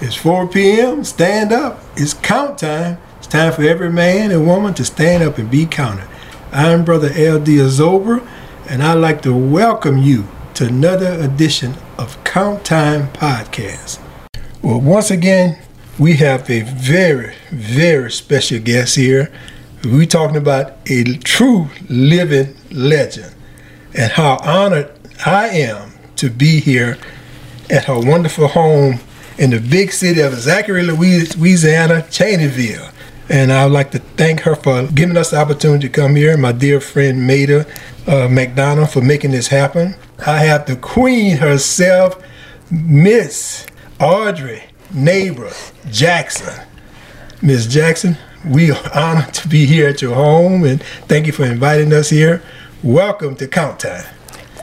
It's 4 p.m. Stand up. It's count time. It's time for every man and woman to stand up and be counted. I'm Brother L.D. Azobra, and I'd like to welcome you to another edition of Count Time Podcast. Well, once again, we have a very, very special guest here. We're talking about a true living legend and how honored I am to be here at her wonderful home in the big city of Zachary, Louisiana, Cheneyville. And I'd like to thank her for giving us the opportunity to come here, my dear friend Maida McDonald, for making this happen. I have the queen herself, Miss Audrey Naylor Jackson. Miss Jackson, we are honored to be here at your home, and thank you for inviting us here. Welcome to Count Time.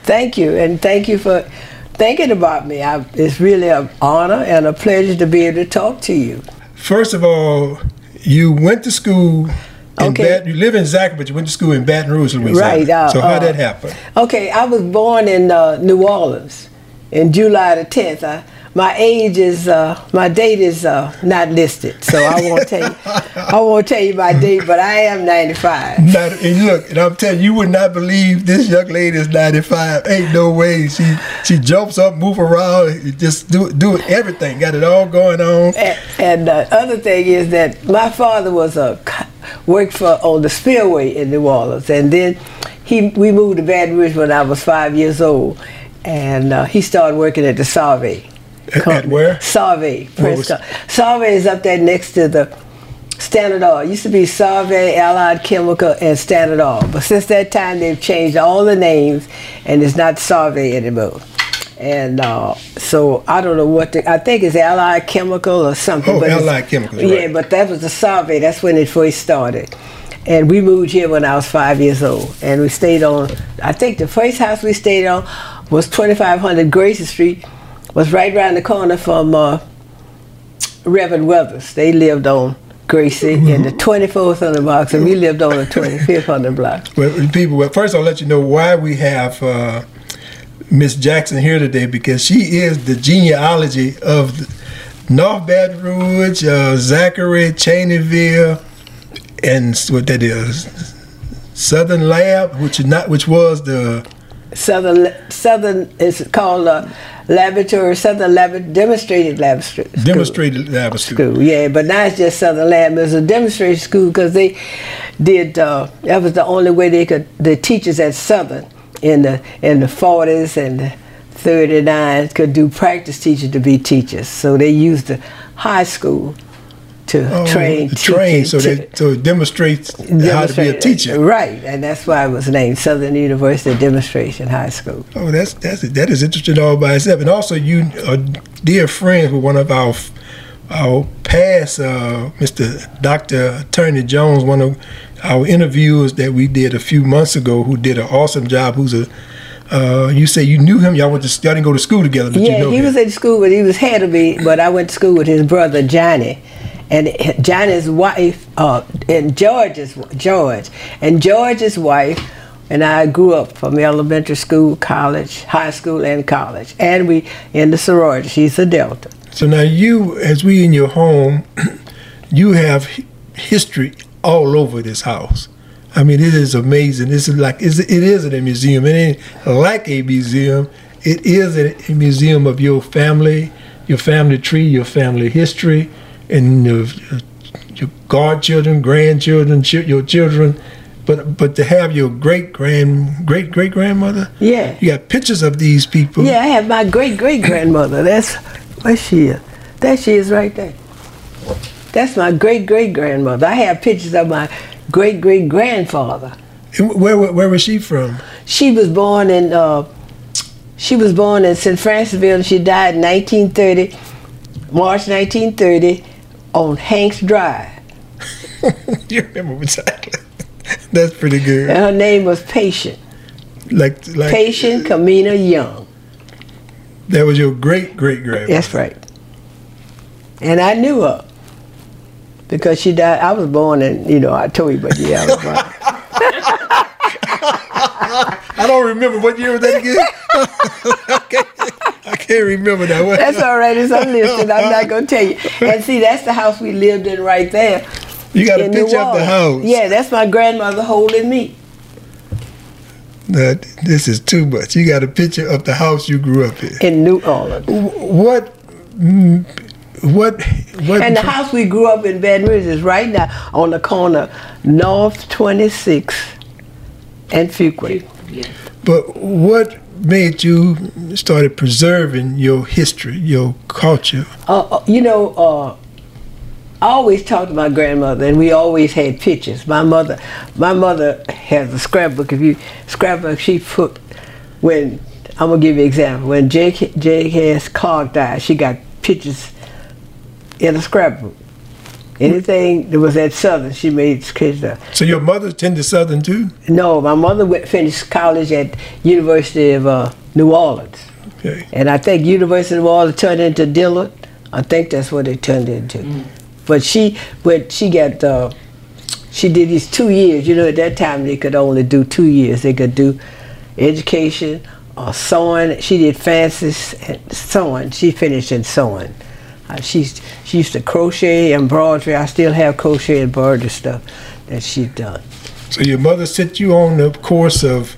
Thank you, and thank you for thinking about me. It's really an honor and a pleasure to be able to talk to you. First of all, you went to school in Baton. You live in Zachary, but you went to school in Baton Rouge, Louisiana. Right. So how did that happen? Okay, I was born in New Orleans in July the 10th. My date is not listed, so I won't tell you. I won't tell you my date, but I am 95. And look, and I'm telling you, you would not believe this young lady is 95. Ain't no way. She jumps up, move around, just do everything. Got it all going on. And the other thing is that my father was worked on the spillway in New Orleans, and then we moved to Baton Rouge when I was 5 years old, and he started working at the Sauve. At where? Sauve. Sauve is up there next to the Standard Oil. It used to be Sauve, Allied Chemical, and Standard Oil. But since that time, they've changed all the names, and it's not Sauve anymore. And so I don't know I think it's Allied Chemical or something. Oh, but Allied Chemical. Yeah, right. But that was the Sauve. That's when it first started. And we moved here when I was 5 years old. And we stayed on, I think the first house we stayed on was 2500 Grayson Street. Was right around the corner from Reverend Weathers. They lived on Gracie in the 24th on the block, and we lived on the 25th on the block. Well, people, first I'll let you know why we have Miss Jackson here today, because she is the genealogy of North Baton Rouge, Zachary, Cheneyville, and what that is, Southern Lab, which was the Southern is called Laboratory, Southern Lab, Demonstrated Lab School. Demonstrated Lab School. Yeah, but now it's just Southern Lab. It's a demonstration school because they did, that was the only way they could, the teachers at Southern in the 40s and the 39 could do practice teaching to be teachers. So they used the high school to train to demonstrate how to be a teacher. Right, and that's why it was named Southern University Demonstration High School. Oh, that is interesting all by itself. And also, you are dear friends with one of our past, Mr. Dr. Attorney Jones, one of our interviewers that we did a few months ago, who did an awesome job, who's a you say you knew him. Y'all didn't go to school together, but yeah, you know he was at school, but he was ahead of me. But I went to school with his brother Johnny, and Johnny's wife, and George's wife, and I grew up from elementary school, college, high school, and college, and we in the sorority. She's a Delta. So now you, as we in your home, you have history all over this house. I mean, it is amazing. This is like it is a museum. It ain't like a museum. It is a museum of your family tree, your family history, and your godchildren, grandchildren, your children. But to have your great grandmother. Yeah. You got pictures of these people. Yeah, I have my great grandmother. That's where she is. There she is right there. That's my great grandmother. I have pictures of my great grandfather. Where was she from? She was born in St. Francisville, and she died in March 1930, on Hanks Drive. You remember exactly. That's pretty good. And her name was Patient. Like Patient Camina Young. That was your great grandmother. That's right. And I knew her. Because she died, I was born in, I told you, but yeah, I was born. I don't remember what year was that again. Okay. I can't remember that one. That's all right. It's unlisted. I'm not going to tell you. And see, that's the house we lived in right there. You got a picture of the house. Yeah, that's my grandmother holding me. This is too much. You got a picture of the house you grew up in. In New Orleans. What? And the house we grew up in Baton Rouge is right now on the corner, North 26th and Fuquay. Yes. But what made you started preserving your history, your culture? I always talked to my grandmother, and we always had pictures. My mother has a scrapbook. If you scrapbook, she put when I'm gonna give you an example. When J.K.S. Clark died, she got pictures in a scrapbook. Anything that was at Southern, she made kids up. So your mother attended Southern too? No, my mother finished college at University of New Orleans. Okay. And I think University of New Orleans turned into Dillard. I think that's what it turned into. Mm. But she got she did these 2 years. You know, at that time they could only do 2 years. They could do education or sewing. She did fancies and sewing. She finished in sewing. She used to crochet, embroidery. I still have crochet and embroidery stuff that she done. So your mother sent you on the course of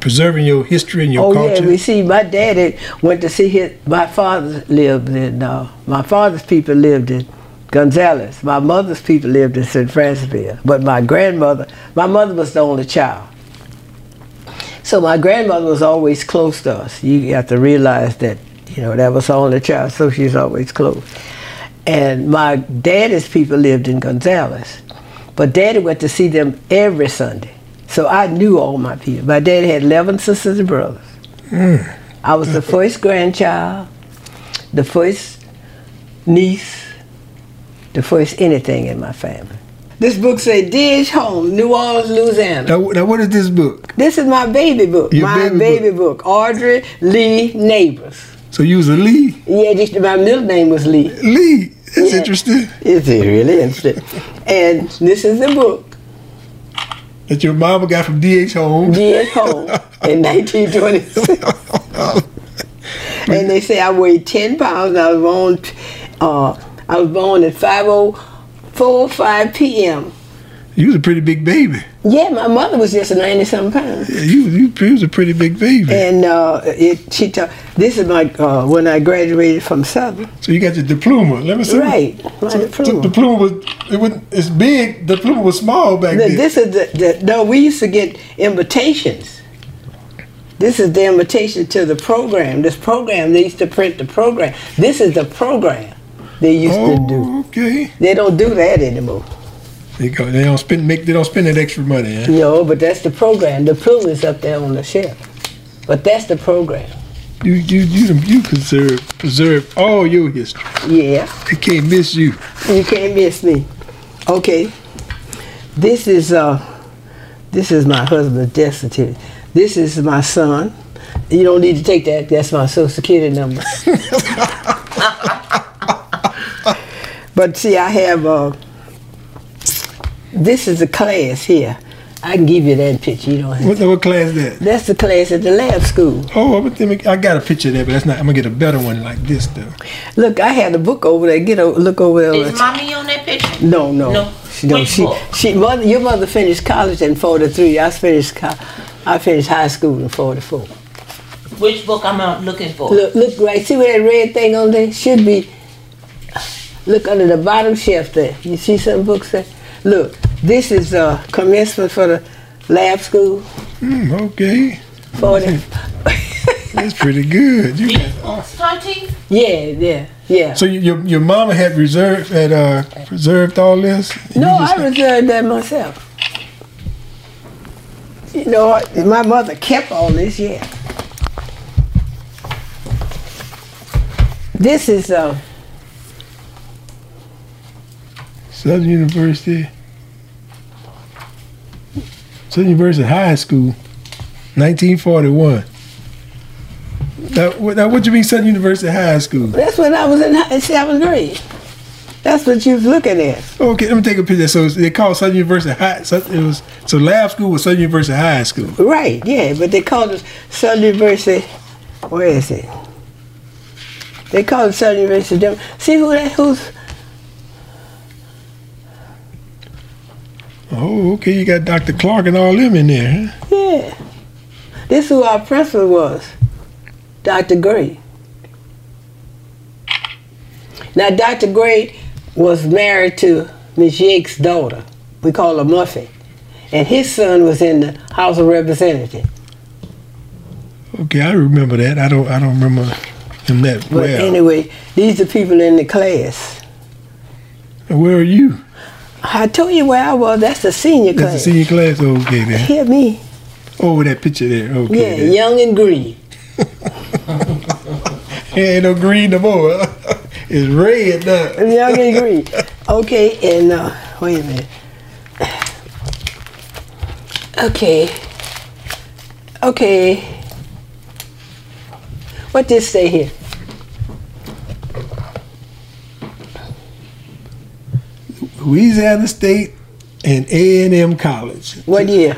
preserving your history and your culture? Oh yeah, we see my daddy went to see my father lived in, my father's people lived in Gonzales. My mother's people lived in St. Francisville. But my mother was the only child. So my grandmother was always close to us. You have to realize that. You know, that was the only child, so she's always close. And my daddy's people lived in Gonzales. But daddy went to see them every Sunday. So I knew all my people. My daddy had 11 sisters and brothers. Mm. I was the first grandchild, the first niece, the first anything in my family. This book says Dig Home, New Orleans, Louisiana. Now what is this book? This is my baby book. My baby book. Audrey Lee Neighbors. So you was a Lee? Yeah, my middle name was Lee. Lee, that's interesting. It's really interesting. And this is the book that your mama got from D.H. Holmes. D.H. Holmes in 1926. And they say I weighed 10 pounds. I was born at 5:05 p.m. You was a pretty big baby. Yeah, my mother was just 90-something pounds. Yeah, you was a pretty big baby. And this is my when I graduated from Southern. So you got your diploma. Let me see. Right, my diploma. The diploma it's big. The diploma was small back then. This is no. We used to get invitations. This is the invitation to the program. This program they used to print the program. This is the program they used to do. Okay. They don't do that anymore. They don't spend that extra money. Eh? No, but that's the program. The pool is up there on the shelf. But that's the program. You preserve all your history. Yeah. You can't miss you. You can't miss me. Okay. This is my husband's death certificate. This is my son. You don't need to take that. That's my Social Security number. But see, I have. This is the class here. I can give you that picture. You don't have to. What class is that? That's the class at the lab school. Oh, I got a picture there, but that's not. I'm gonna get a better one like this though. Look, I had a book over there. Get a look over there. Is mommy on that picture? No. Your mother finished college in 43. I finished high school in 44. Which book am I looking for? Look right. See where that red thing on there should be. Look under the bottom shelf there. You see some books there. Look, this is a commencement for the lab school. Okay. That's pretty good. You starting? Yeah. So your mama had preserved all this? No, I reserved that myself. You know, my mother kept all this. Yeah. This is Southern University High School, 1941. Now what do you mean Southern University High School? That's when I was in seventh grade. That's what you was looking at. Okay, let me take a picture. So they called Southern University High. So lab school was Southern University High School. Right. Yeah, but they called it Southern University. Where is it? They call it Southern University Demonstration. See who that, who's... Oh, okay, you got Dr. Clark and all them in there, huh? Yeah. This is who our principal was, Dr. Gray. Now, Dr. Gray was married to Ms. Yates' daughter. We call her Muffet. And his son was in the House of Representatives. Okay, I remember that. I don't remember him that well. But anyway, these are people in the class. Where are you? I told you where I was. That's the senior class. That's the senior class? Okay, then. Hear me. Oh, that picture there. Okay. Yeah, then. Young and green. Ain't no green no more. It's red now. Young and green. Okay, and wait a minute. Okay. Okay. What did it say here? Louisiana State and A&M College. What year?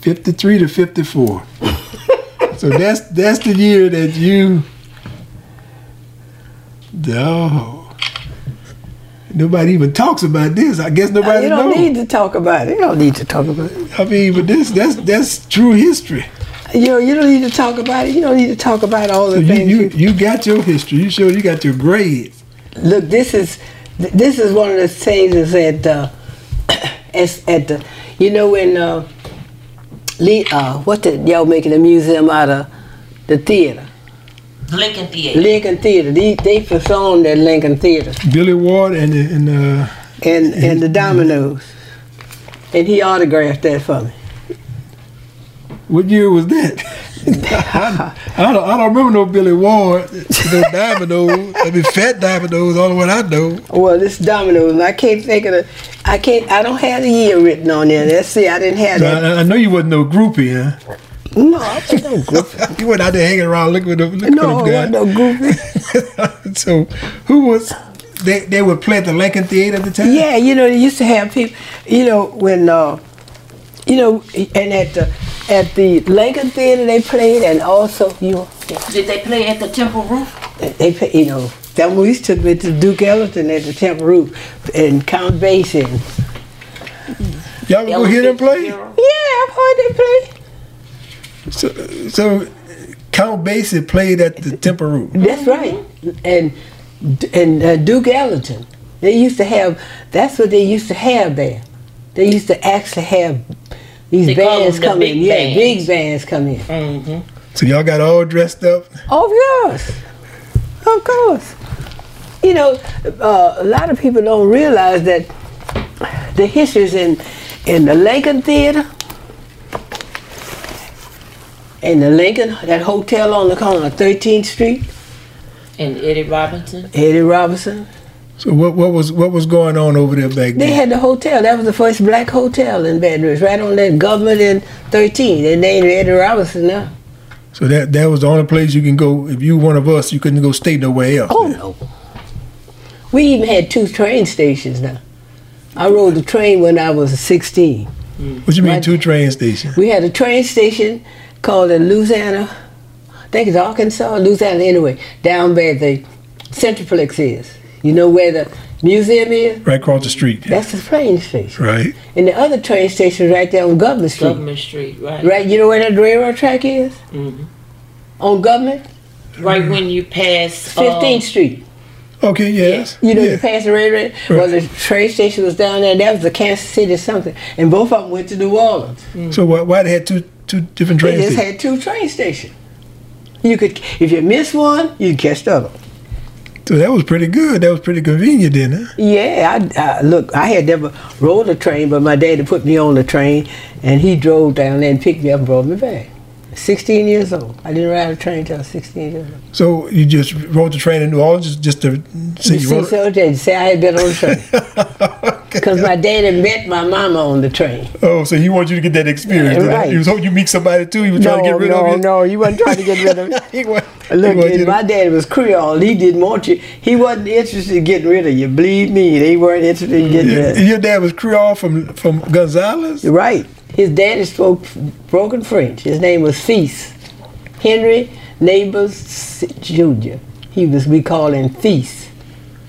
53 to 54. So that's the year that you. No. Nobody even talks about this. I guess nobody. You don't need to talk about it. You don't need to talk about it. I mean, but that's true history. You don't need to talk about it. You don't need to talk about all the things. You got your history. You sure you got your grades. Look, this is one of the things that's at the, you know, when y'all making a museum out of the theater. Lincoln Theater. Lincoln Theater. They performed at Lincoln Theater. Billy Ward and the Dominoes, and he autographed that for me. What year was that? I don't remember no Billy Ward, no Dominoes. I mean, Fat Dominoes, all the one I know. Well, this Dominoes, I can't think of the. I don't have the year written on there. Let's see, I didn't have that. I know you wasn't no groupie, huh? No, I wasn't no groupie. You weren't out there hanging around looking for them guys. No, I wasn't no groupie. So, who was? They would play at the Lincoln Theater at the time. Yeah, you know, they used to have people. You know when. You know, and at the Lincoln Theater they played, and also did they play at the Temple Roof? They play, you know, that we used to be to Duke Ellington at the Temple Roof and Count Basie. Y'all would go hear them play? Yeah, I heard they play. So Count Basie played at the Temple Roof. That's right, and Duke Ellington. They used to have. That's what they used to have there. They used to actually have these bands come in. Yeah, big bands come in. Mm-hmm. So y'all got all dressed up? Of course. Of course. You know, a lot of people don't realize that the histories in the Lincoln Theater and the Lincoln, that hotel on the corner of 13th Street. And Eddie Robinson. Eddie Robinson. So what was going on over there back then? They had the hotel. That was the first black hotel in Baton Rouge, right on that government in 13. They named it Eddie Robinson now. So that was the only place you can go. If you one of us, you couldn't go stay nowhere else. Oh, no. We even had 2 train stations now. I rode the train when I was 16. What you mean, like, 2 train stations? We had a train station called in Louisiana, I think it's Arkansas, Louisiana anyway, down where the Centralplex is. You know where the museum is? Right across the street. Yeah. That's the train station. Right. And the other train station is right there on Government Street. Government Street, right. Right, you know where that railroad track is? Mm-hmm. On Government? Right when you pass... 15th Street. Okay, yes. You know, you pass the railroad? Right. Well, the train station was down there. That was the Kansas City something. And both of them went to New Orleans. Mm-hmm. So why they had two different train stations? They just had 2 train stations. You could, if you missed one, you'd catch the other. So that was pretty good. That was pretty convenient, didn't it? Yeah. Look, I had never rode a train, but my daddy put me on the train, and he drove down there and picked me up and brought me back. 16 years old. I didn't ride a train until I was 16 years old. So you just rode the train in New Orleans just to say you rode it? So say I had been on the train. Because my daddy met my mama on the train. Oh, so he wanted you to get that experience. Yeah, right. He was hoping you meet somebody too. He was trying to get rid of you. No, you wasn't trying to get rid of me. Look, my daddy was Creole. He didn't want you. He wasn't interested in getting rid of you. Believe me, they weren't interested in getting rid of you. Your dad was Creole from Gonzales? Right. His daddy spoke broken French. His name was Feast. Henry neighbors, Junior. He was, we call him Feast.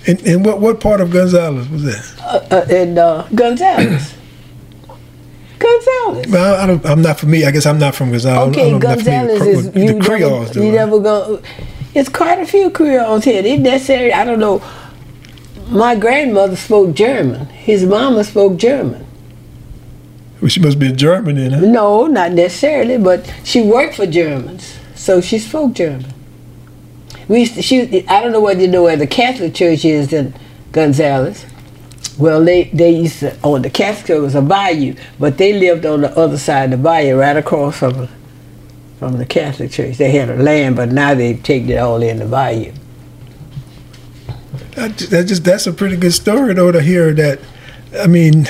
And what part of Gonzales was that? Gonzales. Gonzales. Well, I'm not familiar. I guess I'm not from Gonzales. Okay, Gonzales is the Creoles. You never go. It's quite a few Creoles here. They necessarily, I don't know. My grandmother spoke German. His mama spoke German. Well, she must be a German then, huh? No, not necessarily, but she worked for Germans, so she spoke German. We used to, I don't know whether you know where the Catholic Church is in Gonzales. Well, they used to, on the Catholic Church was a bayou, but they lived on the other side of the bayou, right across from the Catholic Church. They had a land, but now they've taken it all in the bayou. That's a pretty good story, though, to hear that. I mean,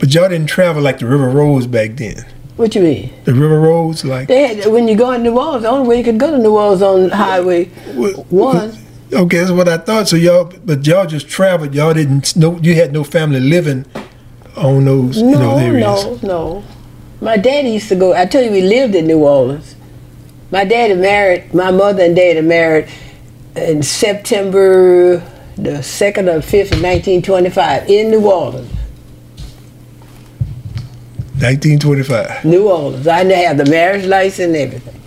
but y'all didn't travel like the river roads back then. What you mean? The river roads, like they had, when you go in New Orleans, the only way you could go to New Orleans on Highway 1. Okay, that's what I thought. So y'all, but y'all just traveled. Y'all didn't know, you had no family living on those, no, in those areas. No. My daddy used to go. I tell you, we lived in New Orleans. My daddy married. My mother and daddy married in September the 2nd or 5th, 1925, in New Orleans. 1925. New Orleans. I have the marriage license and everything.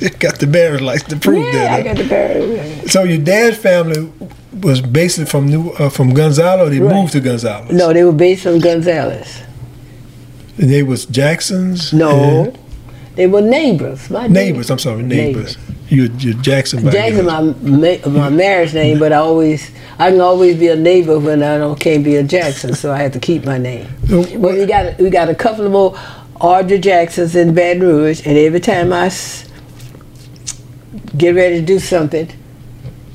You got the marriage license to prove that. Huh? I got the marriage license. So your dad's family was basically from Gonzales, or they moved to Gonzales? No, they were based from Gonzales. And they was Jacksons? No. They were neighbors. Neighbors. You're Jackson by Jackson, my marriage name, but I can always be a neighbor when I can't be a Jackson, so I have to keep my name. Well, we got a couple of more Audrey Jacksons in Baton Rouge, and every time I get ready to do something,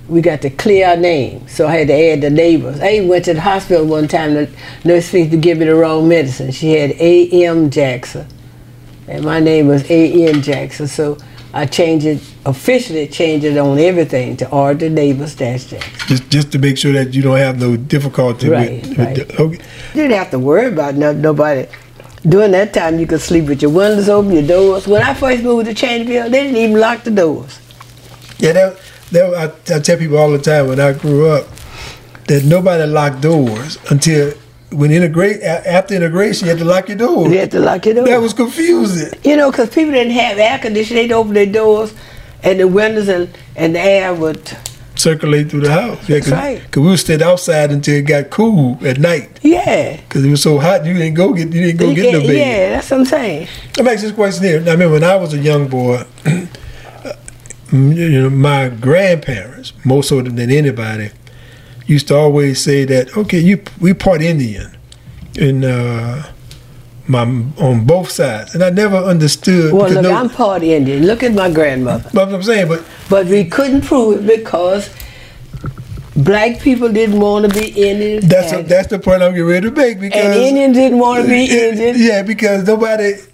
we got to clear our name, so I had to add the neighbors. I even went to the hospital one time. The nurse seemed to give me the wrong medicine. She had A.M. Jackson, and my name was A.N. Jackson, so I officially changed it on everything to Audrey Naylor's Jackson. Just to make sure that you don't have no difficulty with okay. You didn't have to worry about nobody. During that time, you could sleep with your windows open, your doors. When I first moved to Cheneyville, they didn't even lock the doors. Yeah, I tell people all the time when I grew up that nobody locked doors until... After integration, you had to lock your doors. You had to lock your doors. That was confusing. You know, because people didn't have air conditioning. They'd open their doors and the windows and the air would... circulate through the house. Yeah, right. Because we would stand outside until it got cool at night. Yeah. Because it was so hot, you didn't go get no bed. Yeah, that's what I'm saying. I'm asking this question here. Now, I remember when I was a young boy, my grandparents, more so than anybody, used to always say that, okay, we part Indian, and on both sides, and I never understood. Well, look, I'm part Indian. Look at my grandmother. But I'm saying, but we couldn't prove it because black people didn't want to be Indian. That's the point I'm getting ready to make, because and Indians didn't want to be Indian. Yeah, because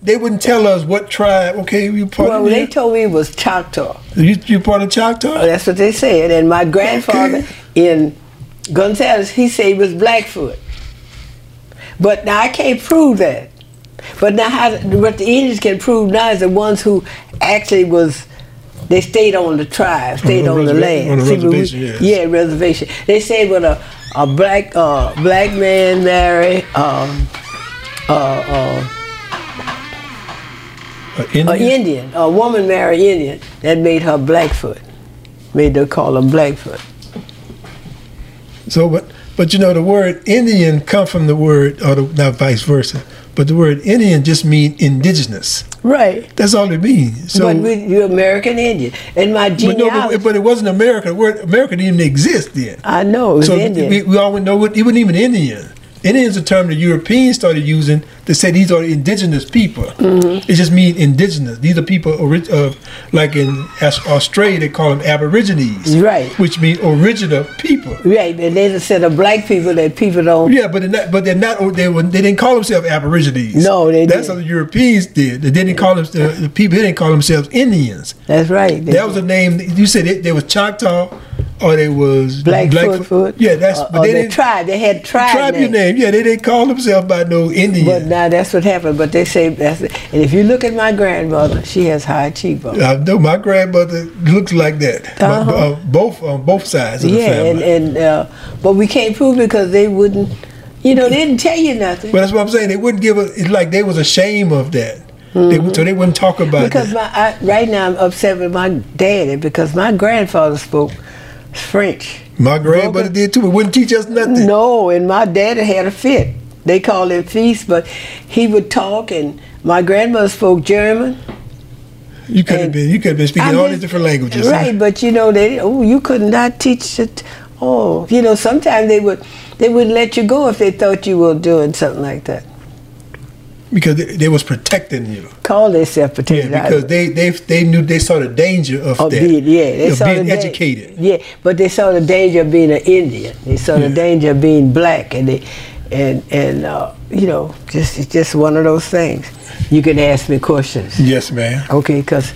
they wouldn't tell us what tribe. Okay, you part. Well, Indian? They told me it was Choctaw. You part of Choctaw? Oh, that's what they said, and my grandfather in Gonzales, he said it was Blackfoot. But now I can't prove that. But now what the Indians can prove now is the ones who actually they stayed on the tribe, stayed on the land. On the reservation, yeah, reservation. They say when a black man marry an Indian, a woman marry Indian, that made her Blackfoot. Made them call her Blackfoot. So, but the word Indian come from the word, not vice versa, but the word Indian just mean indigenous. Right. That's all it means. So, but you're American Indian. And my genealogy. But it wasn't American. The word American didn't exist then. I know, it was Indian. We all would know, it wasn't even Indian. Indian is a term the Europeans started using to say these are indigenous people. Mm-hmm. It just means indigenous. These are people, like in Australia, they call them Aborigines. Right. Which means original people. Right, but there's a set of black people that people don't... Yeah, they didn't call themselves Aborigines. No, they didn't. That's what the Europeans did. They didn't call themselves... The people, they didn't call themselves Indians. That's right. That was a name... You said they was Choctaw... or they was Blackfoot. Yeah, that's but they didn't tribe. They had tribe name. Yeah, they didn't call themselves by no Indian. But now that's what happened. But they say that's it. And if you look at my grandmother, she has high cheekbones. I know my grandmother looks like that. Uh-huh. But, both on both sides of the family. Yeah, and but we can't prove it because they wouldn't. You know, they didn't tell you nothing. But that's what I'm saying. They wouldn't give us. It's like they was ashamed of that. Mm-hmm. So they wouldn't talk about it. Because right now I'm upset with my daddy because my grandfather spoke French. My grandmother did too. It wouldn't teach us nothing. No, and my daddy had a fit. They called him Feast, but he would talk, and my grandmother spoke German. You could have been speaking all these different languages. Right, but you know, you could not teach it. Oh, you know, sometimes they wouldn't let you go if they thought you were doing something like that. Because they was protecting you. Call themselves protecting. Yeah, because they knew, they saw the danger of that. Being educated. Yeah, but they saw the danger of being an Indian. They saw the danger of being black, and you know, it's just one of those things. You can ask me questions. Yes, ma'am. Okay, because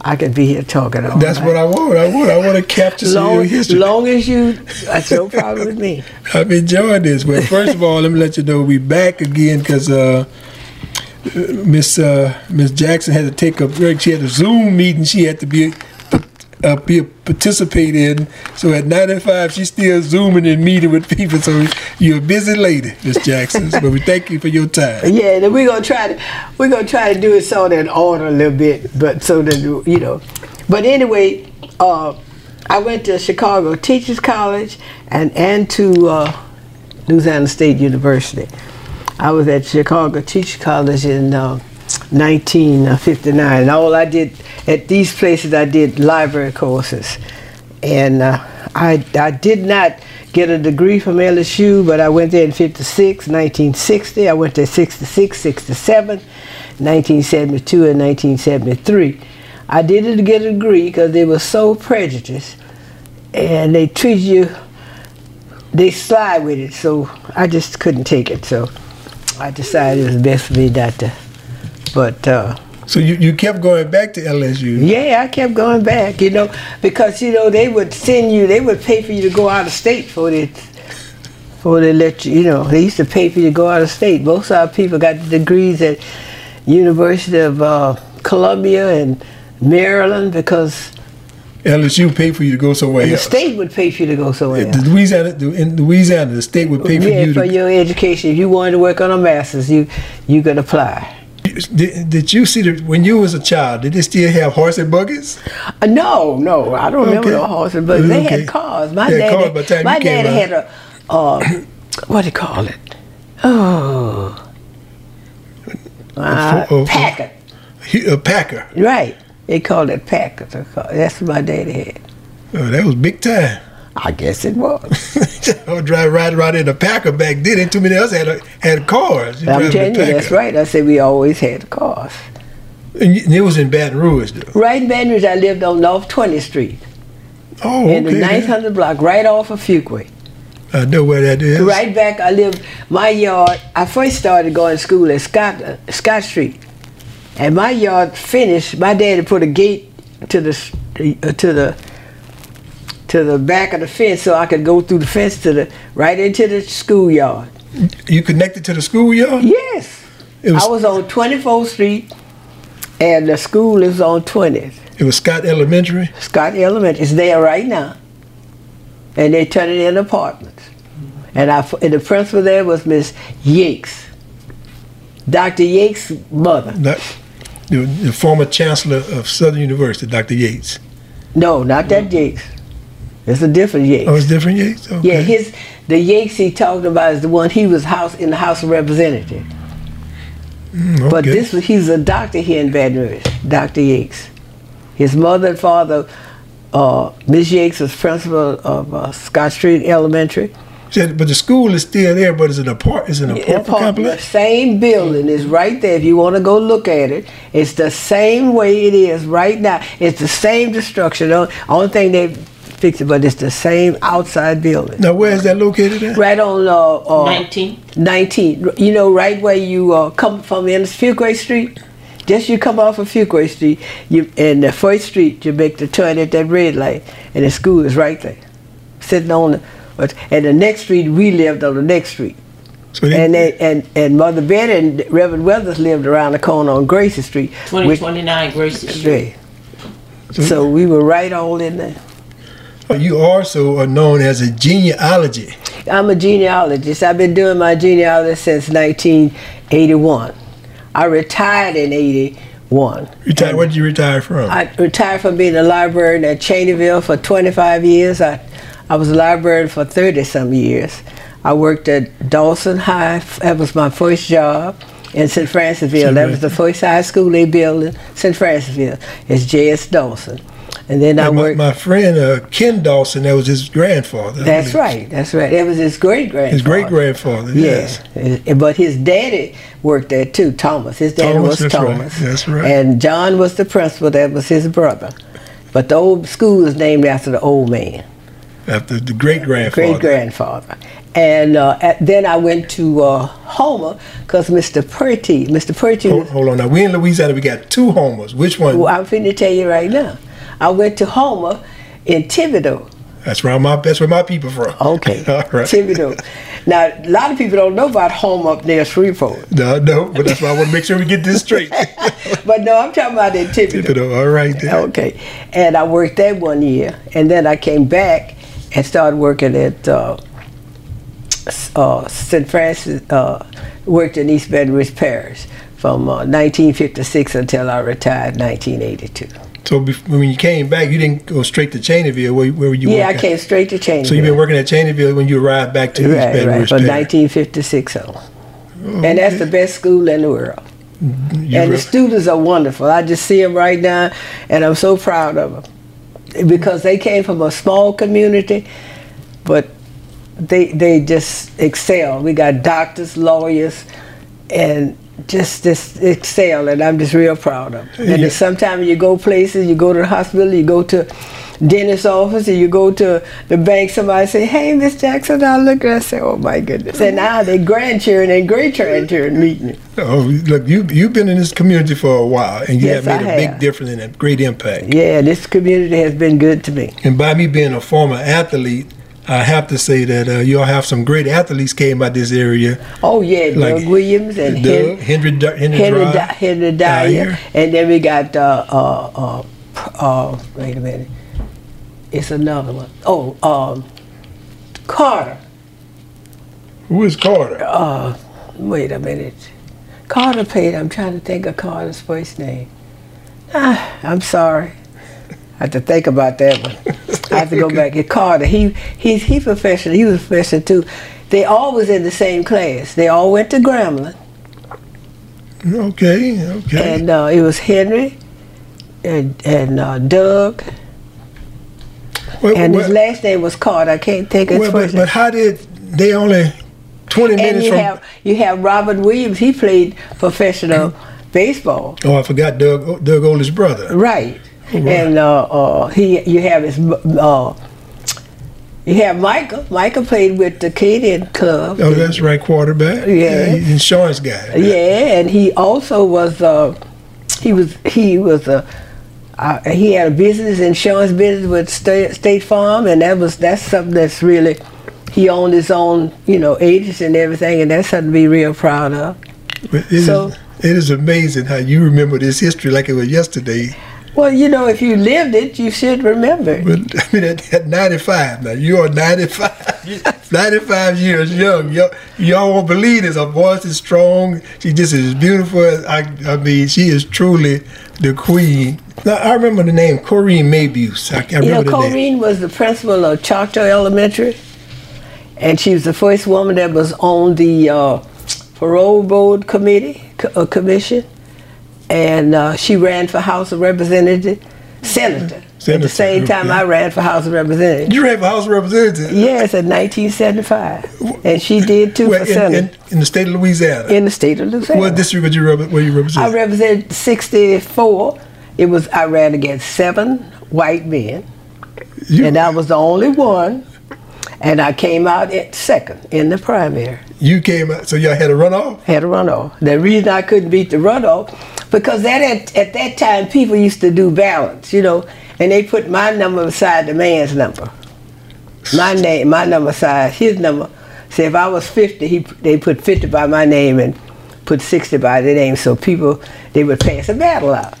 I could be here talking all That's night. What I want. I want to capture some of your history. As long as you, that's no problem with me. I've enjoyed this. Well, first of all, let me let you know we back again because. Miss Jackson had to take a break. She had a Zoom meeting she had to participate in. So at 9:05, she's still Zooming and meeting with people. So you're a busy lady, Miss Jackson. But we thank you for your time. Yeah, and we're gonna try to do it sort of in order a little bit, but so that you know. But anyway, I went to Chicago Teachers College and to Louisiana State University. I was at Chicago Teacher College in 1959, and all I did at these places, I did library courses, and I did not get a degree from LSU, but I went there in 56, 1960, I went there 66, 67, 1972, and 1973. I didn't get a degree because they were so prejudiced, and they treat you, they slide with it, so I just couldn't take it, so. I decided it was best for me not to, but... so you kept going back to LSU? Yeah, I kept going back, you know, because, you know, they would send you, they would pay for you to go out of state before they let you, you know, they used to pay for you to go out of state. Most of our people got degrees at University of Columbia and Maryland because... LSU paid for you to go somewhere else. The state would pay for you to go somewhere else. In Louisiana, the state would pay for you to... Yeah, for your education. If you wanted to work on a master's, you could apply. Did you see that when you was a child, did they still have horse and buggies? No, I don't remember no horse and buggies. They had cars. My daddy had a... what do you call it? Oh. Packard. A Packard. Right. They called it Packard. That's what my daddy had. Oh, that was big time. I guess it was. I would drive right around in a Packard back then. And too many of us had cars. I'm telling you, that's right. I said we always had cars. And it was in Baton Rouge, though. Right in Baton Rouge. I lived on North 20th Street. Oh, okay. In the 900 block, right off of Fuquay. I know where that is. Right back, I lived, my yard, I first started going to school at Scott Street. And my yard finished. My daddy put a gate to the back of the fence, so I could go through the fence right into the schoolyard. You connected to the schoolyard? Yes. I was on 24th Street, and the school is on 20th. It was Scott Elementary. Scott Elementary. It's there right now, and they turned it into apartments. And the principal there was Miss Yates, Dr. Yates' mother. The former chancellor of Southern University, Dr. Yates. No, not that Yates. It's a different Yates. Oh, it's different Yates? Okay. Yeah, the Yates he talked about is the one he was in the House of Representatives. Okay. But he's a doctor here in Baton Rouge, Dr. Yates. His mother and father, Ms. Yates was principal of Scott Street Elementary. But the school is still there, but it's an apartment complex? The same building is right there. If you want to go look at it, it's the same way it is right now. It's the same destruction. The only thing they fixed it, but it's the same outside building. Now, where is that located at? Right on 19. You know, right where you come from in Fuquay Street? Just you come off of Fuquay Street, and the first street, you make the turn at that red light, and the school is right there. sitting on, and the next street, we lived on the next street. So and Mother Betty and Reverend Weathers lived around the corner on Gracie Street. 2029 Gracie Street. So we were right all in there. You also are known as a genealogist. I'm a genealogist. I've been doing my genealogy since 1981. I retired in 81. Retired? What did you retire from? I retired from being a librarian at Cheneyville for 25 years. I was a librarian for 30-some years. I worked at Dawson High. That was my first job in St. Francisville. That was the first high school they built in St. Francisville. It's J.S. Dawson. And then I worked. My friend Ken Dawson, that was his grandfather. That's right. That's right. That was his great grandfather. His great grandfather. Yes. Yeah. But his daddy worked there too. Thomas. His daddy was Thomas. Right. That's right. And John was the principal. That was his brother. But the old school is named after the old man. After the great grandfather. Great grandfather. And then I went to Homer because Mr. Purty. Hold on. Now we in Louisiana. We got two Homers. Which one? Well, I'm finna tell you right now. I went to Homer in Thibodaux. That's where my people from. Okay. Right. Thibodaux. Now, a lot of people don't know about Homer up near Shreveport. No, but that's why I want to make sure we get this straight. But no, I'm talking about in Thibodaux. All right. Then. Okay. And I worked there one year, and then I came back and started working at St. Francis, worked in East Baton Rouge Parish from 1956 until I retired in 1982. So when you came back, you didn't go straight to Cheneyville. Where were you working? Yeah, I came straight to Cheneyville. So you've been working at Cheneyville when you arrived back to East Baton Rouge. Right, from 1956 on. Oh, and that's the best school in the world. And the students are wonderful. I just see them right now, and I'm so proud of them. Because they came from a small community, but they just excel. We got doctors, lawyers, and just excel, and I'm just real proud of it. And sometimes you go places, you go to the hospital, you go to dentist's office, and you go to the bank, somebody say, hey, Miss Jackson, I look, and I say, oh my goodness. And now they grandchildren and great-grandchildren meeting it. Oh, look, you've been in this community for a while, and you have made a big difference and a great impact. Yeah, this community has been good to me. And by me being a former athlete, I have to say that you all have some great athletes came out this area. Oh yeah, like Doug Williams and Henry Dyer, and then we got wait a minute, it's another one. Oh, Carter. Who is Carter? Wait a minute, Carter played. I'm trying to think of Carter's first name. I'm sorry. I have to think about that one. I have to go back at Carter. He professional. He was a professional too. They all was in the same class. They all went to Grambling. Okay. And it was Henry and Doug. And his last name was Carter. I can't think of his first name. But how did they only 20 minutes and you have Robert Williams. He played professional baseball. Oh, I forgot Doug Oldest brother. Right. Right. And you have Michael. Michael played with the Canadian club. Oh, that's right, quarterback. Yeah, he's an insurance guy. Yeah, and he also was he had a business, insurance business with State Farm, and that's something that's really, he owned his own agents and everything, and that's something to be real proud of. It is amazing how you remember this history like it was yesterday. Well, if you lived it, you should remember it. But, I mean, at 95, now, you are 95, 95 years young. Y'all won't believe this. Her voice is strong. She just is beautiful. I mean, she is truly the queen. Now, I remember the name, Corrine Mabuse. Corrine was the principal of Choctaw Elementary, and she was the first woman that was on the parole board commission. And she ran for House of Representatives, Senator. At the same time, I ran for House of Representatives. You ran for House of Representatives? Yes, in 1975. And she did too for Senator. In the state of Louisiana? In the state of Louisiana. What district were you representing? I represented 64. I ran against 7 white men. And I was the only one. And I came out at second in the primary. You came out, so y'all had a runoff? Had a runoff. The reason I couldn't beat the runoff, because at that time, people used to do ballots, and they put my number beside the man's number. my name, my number size, his number. Say if I was 50, they put 50 by my name and put 60 by their name. So people, they would pass a ballot.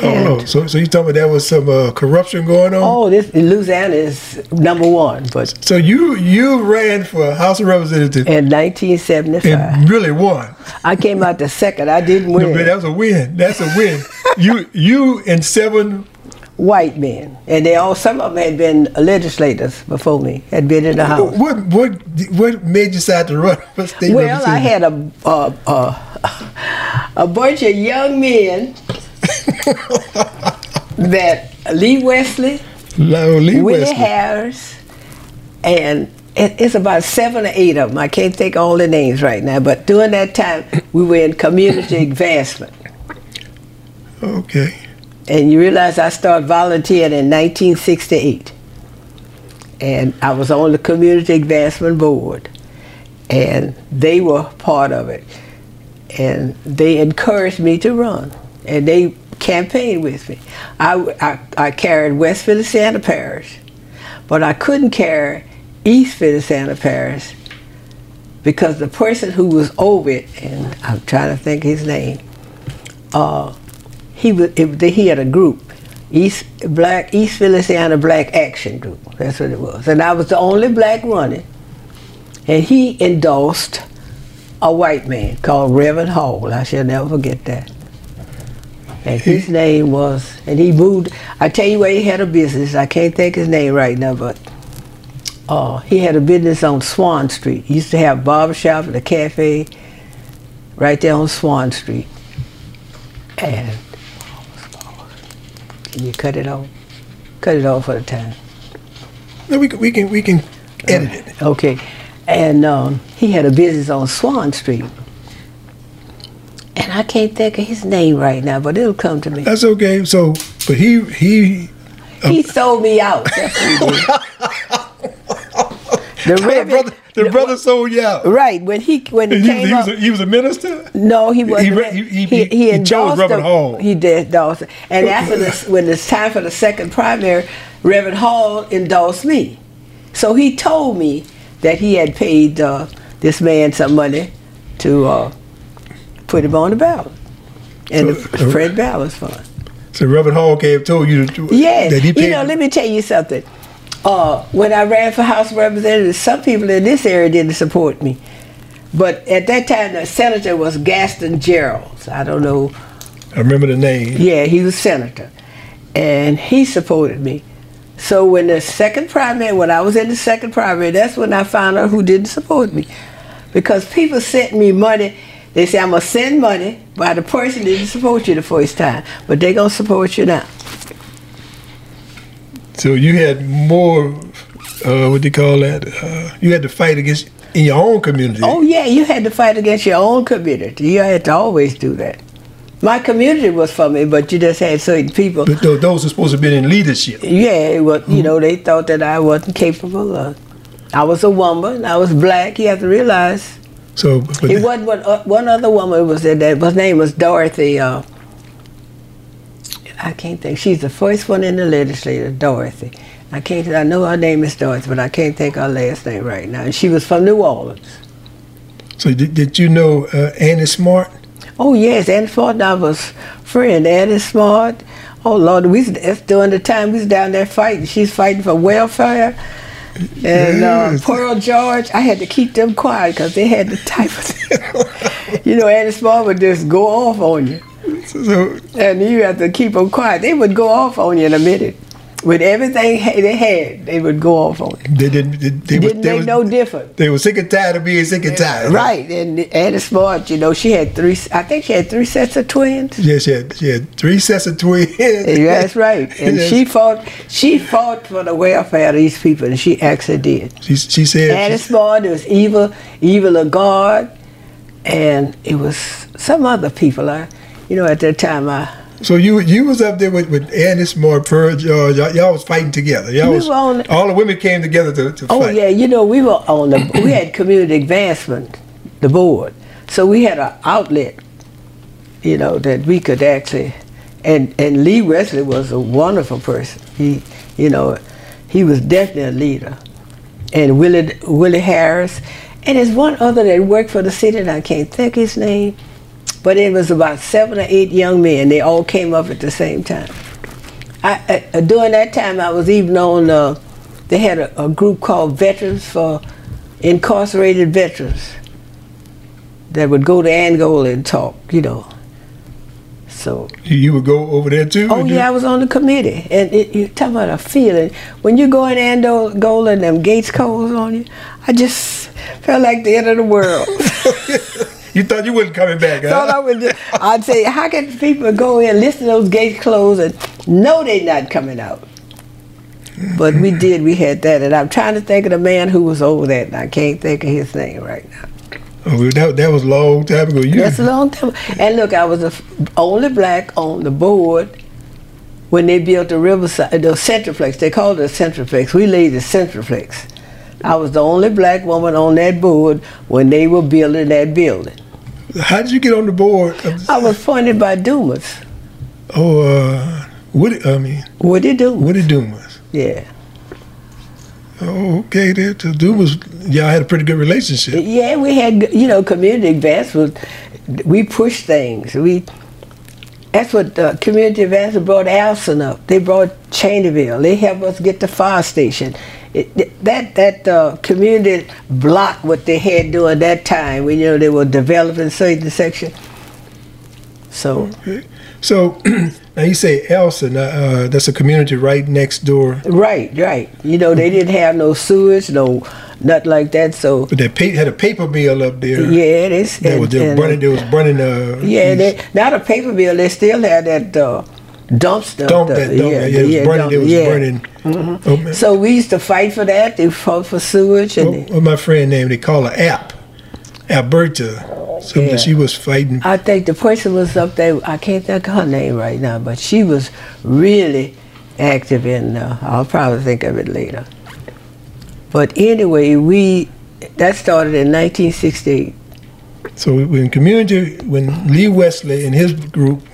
And oh, so you talking about there was some corruption going on? Oh, this Louisiana is #1. But so you ran for House of Representatives in 1975 and really won. I came out the second. I didn't win. No, but that was a win. That's a win. you and 7 white men, and they all, some of them had been legislators before me, had been in the House. What made you decide to run for state? Well, I had a bunch of young men. That Lee Wesley, Willie Harris, and it's about 7 or 8 of them. I can't think all the names right now, but during that time we were in Community Advancement. Okay. And you realize I started volunteering in 1968, and I was on the Community Advancement Board, and they were part of it, and they encouraged me to run. And they campaigned with me. I carried West Feliciana Parish, but I couldn't carry East Feliciana Parish because the person who was over it, and I'm trying to think his name, he had a group, East Feliciana Black Action Group. That's what it was. And I was the only black running, and he endorsed a white man called Reverend Hall. I shall never forget that. And his name was, and he moved, I tell you where he had a business, I can't think his name right now, but he had a business on Swan Street. He used to have a barbershop and a cafe right there on Swan Street. And, can you cut it off? Cut it off for the time. No, we can edit it. Okay. And he had a business on Swan Street. And I can't think of his name right now, but it'll come to me. That's okay. So, but he sold me out. That's what he did. The brother sold you out. Right when he came up, he was a minister. No, he wasn't. He chose Reverend Hall. He did Dawson. And after this, when it's time for the second primary, Reverend Hall endorsed me. So he told me that he had paid this man some money to. Put him on the ballot, and so, the Fred Ballard's fund. So Reverend Hall came told you to, yes, that he paid. You know, let me tell you something. When I ran for House of Representatives, some people in this area didn't support me, but at that time the senator was Gaston Geralds. I don't know. I remember the name. Yeah, he was senator, and he supported me. So when the second primary, when I was in the second primary, that's when I found out who didn't support me, because people sent me money. They say, I'm going to send money by the person that didn't support you the first time, but they're going to support you now. So you had more, what do you call that? You had to fight against in your own community. Oh, yeah, you had to fight against your own community. You had to always do that. My community was for me, but you just had certain people. But those were supposed to be in leadership. Yeah, well, you know, they thought that I wasn't capable of. I was a woman. I was black. You have to realize. So it wasn't one other woman was in that. Her name was Dorothy. I can't think. She's the first one in the legislature, Dorothy. I can't. I know her name is Dorothy, but I can't think her last name right now. And she was from New Orleans. So did you know Annie Smart? Oh yes, Annie Smart. I was friend Annie Smart. Oh Lord, that's during the time we was down there fighting. She's fighting for welfare. And Pearl George, I had to keep them quiet because they had the type of thing. You know, Annie Smart would just go off on you. So, and you have to keep them quiet. They would go off on you in a minute. With everything they had, they would go off on you. They didn't make no difference. They were sick and tired of being sick and tired. Right. And Annie Smart, you know, she had three sets of twins. Yes, yeah, she had 3 sets of twins. That's right. And yes. She fought for the welfare of these people, and she actually did. She said Annie Smart, it was evil of God, and it was some other people. You know, at that time So you was up there with Annie Smart, Pearl George. Y'all was fighting together. All the women came together to fight. Oh yeah, you know we were on we had Community Advancement, the board. So we had an outlet, you know, that we could actually. And Lee Wesley was a wonderful person. He, you know, He was definitely a leader. And Willie Harris. And there's one other that worked for the city, and I can't think his name, but it was about 7 or 8 young men. They all came up at the same time. During that time, I was even on, they had a group called Veterans for Incarcerated Veterans that would go to Angola and talk, you know. So you would go over there too? Oh yeah, I was on the committee. And you're talking about a feeling. When you go in Angola and them gates close on you, I just felt like the end of the world. You thought you wasn't coming back, huh? Thought I would just, I'd say, how can people go in, listen to those gates close and know they're not coming out? But we did, we had that. And I'm trying to think of the man who was over that, and I can't think of his name right now. Oh, that was a long time ago. Yeah. That's a long time. And look, I was the only black on the board when they built the Riverside, the Centraflex. They called it a Centraflex. We laid the Centraflex. I was the only black woman on that board when they were building that building. How did you get on the board? I was appointed by Dumas. Oh, Woody Dumas. Woody Dumas. Yeah. Oh, okay. The Dumas, y'all had a pretty good relationship. Yeah, we had, you know, Community Advancement. We pushed things. That's what Community Advancement brought Allison up. They brought Cheneyville. They helped us get the fire station. That community blocked what they had during that time. When, you know, they were developing certain sections. So. Okay. So, now you say Elson, that's a community right next door. Right, right. You know, they didn't have no sewage, no, nothing like that, so. But they had a paper mill up there. Yeah, they said. They was burning yeah, not a paper mill, they still had that dumpster. It was burning. Mm-hmm. Oh, so we used to fight for that, they fought for sewage. My friend named, they call her App. Alberta, something she was fighting. I think the person was up there, I can't think of her name right now, but she was really active in, I'll probably think of it later. But anyway, that started in 1968. So when Lee Wesley and his group.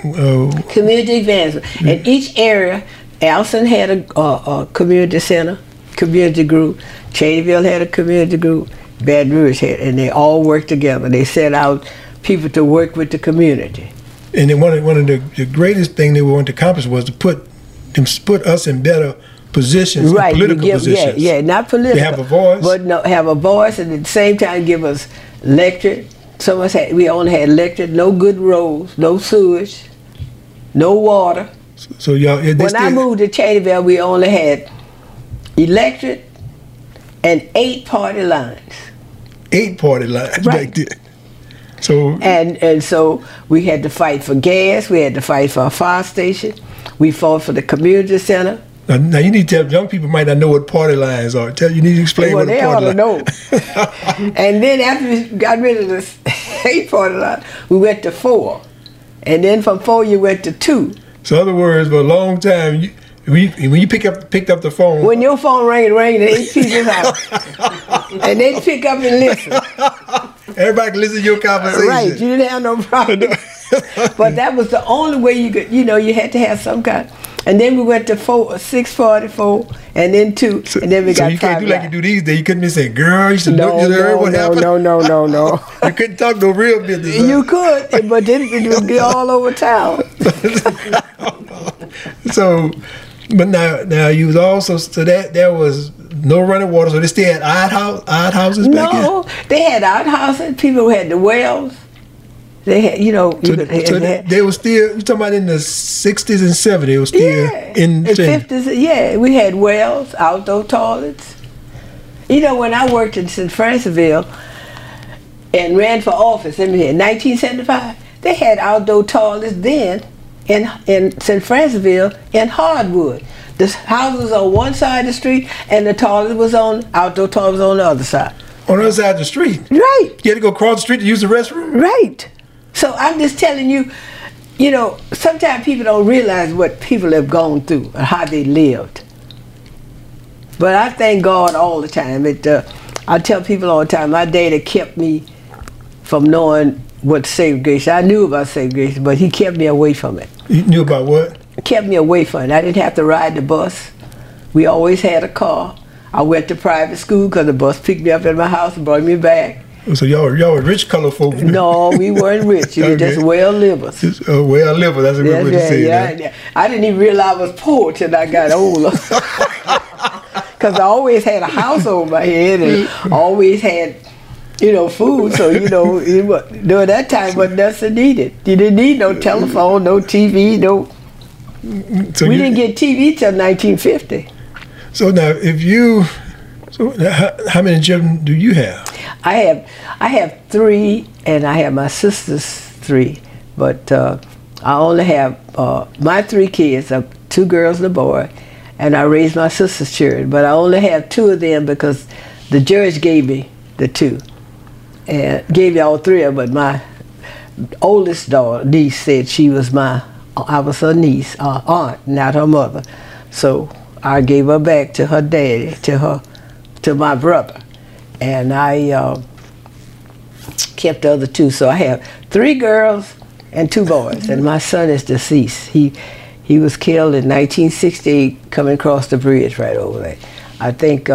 Community Advancement. In each area, Allison had a community center, community group. Cheneyville had a community group. Baton Rouge had, and they all worked together. They sent out people to work with the community. And then one of the greatest thing they wanted to accomplish was to put us in better positions, right, political positions. Yeah, not political. They have a voice. But no, have a voice, and at the same time give us electric. We only had electric, no good roads, no sewage, no water. So y'all. When I moved to Cheneyville, we only had electric and 8 party lines. 8 party lines, right. Back then. So and so we had to fight for gas. We had to fight for a fire station. We fought for the community center. Now you need to tell young people might not know what party lines are. You need to explain what a party line. Well, they ought to know. And then after we got rid of the 8 party line, we went to 4, and then from 4 you went to 2. So in other words, for a long time. When you picked up the phone. When your phone rang, they people's out. And they pick up and listen. Everybody can listen to your conversation. Right, you didn't have no problem. But that was the only way you could, you know, you had to have some kind. And then we went to 6:44, and then 2, and then we got 5. So you can't do like you do these days. You couldn't be saying, girl, you should look at what happened. No. You couldn't talk no real business. You could, but then it would be all over town. So. But now you was also, so that there was no running water, so they still had odd houses back then? No, they had odd houses, people who had the wells. They had, you know. So they were still, you're talking about in the 60s and 70s, it was still in the 50s. Yeah, we had wells, outdoor toilets. You know, when I worked in St. Francisville and ran for office in 1975, they had outdoor toilets then. In St. Francisville, in hardwood. The house was on one side of the street, and the outdoor toilet was on the other side. On the other side of the street? Right. You had to go across the street to use the restroom? Right. So I'm just telling you, you know, sometimes people don't realize what people have gone through and how they lived. But I thank God all the time. I tell people all the time, my dad kept me from knowing what segregation. I knew about segregation, but he kept me away from it. You knew about what? Kept me away from it. I didn't have to ride the bus. We always had a car. I went to private school because the bus picked me up at my house and brought me back. So y'all were rich color folk. No, we weren't rich. We were just well-livers. Well-livers, that's a good way to say that. Yeah. I didn't even realize I was poor till I got older. Because I always had a house over my head and always had, you know, food. So, you know, during that time, what nothing needed. You didn't need no telephone, no TV, no... So we didn't get TV till 1950. So now, if you... So how many children do you have? I have three, and I have my sister's three, but I only have my three kids, two girls and a boy, and I raised my sister's children, but I only have two of them because the judge gave me the two, and gave me all three of them, but my oldest niece said she was her aunt, not her mother, so I gave her back to her daddy, to my brother. And I kept the other two, so I have three girls and two boys. And my son is deceased. He was killed in 1968 coming across the bridge right over there. I think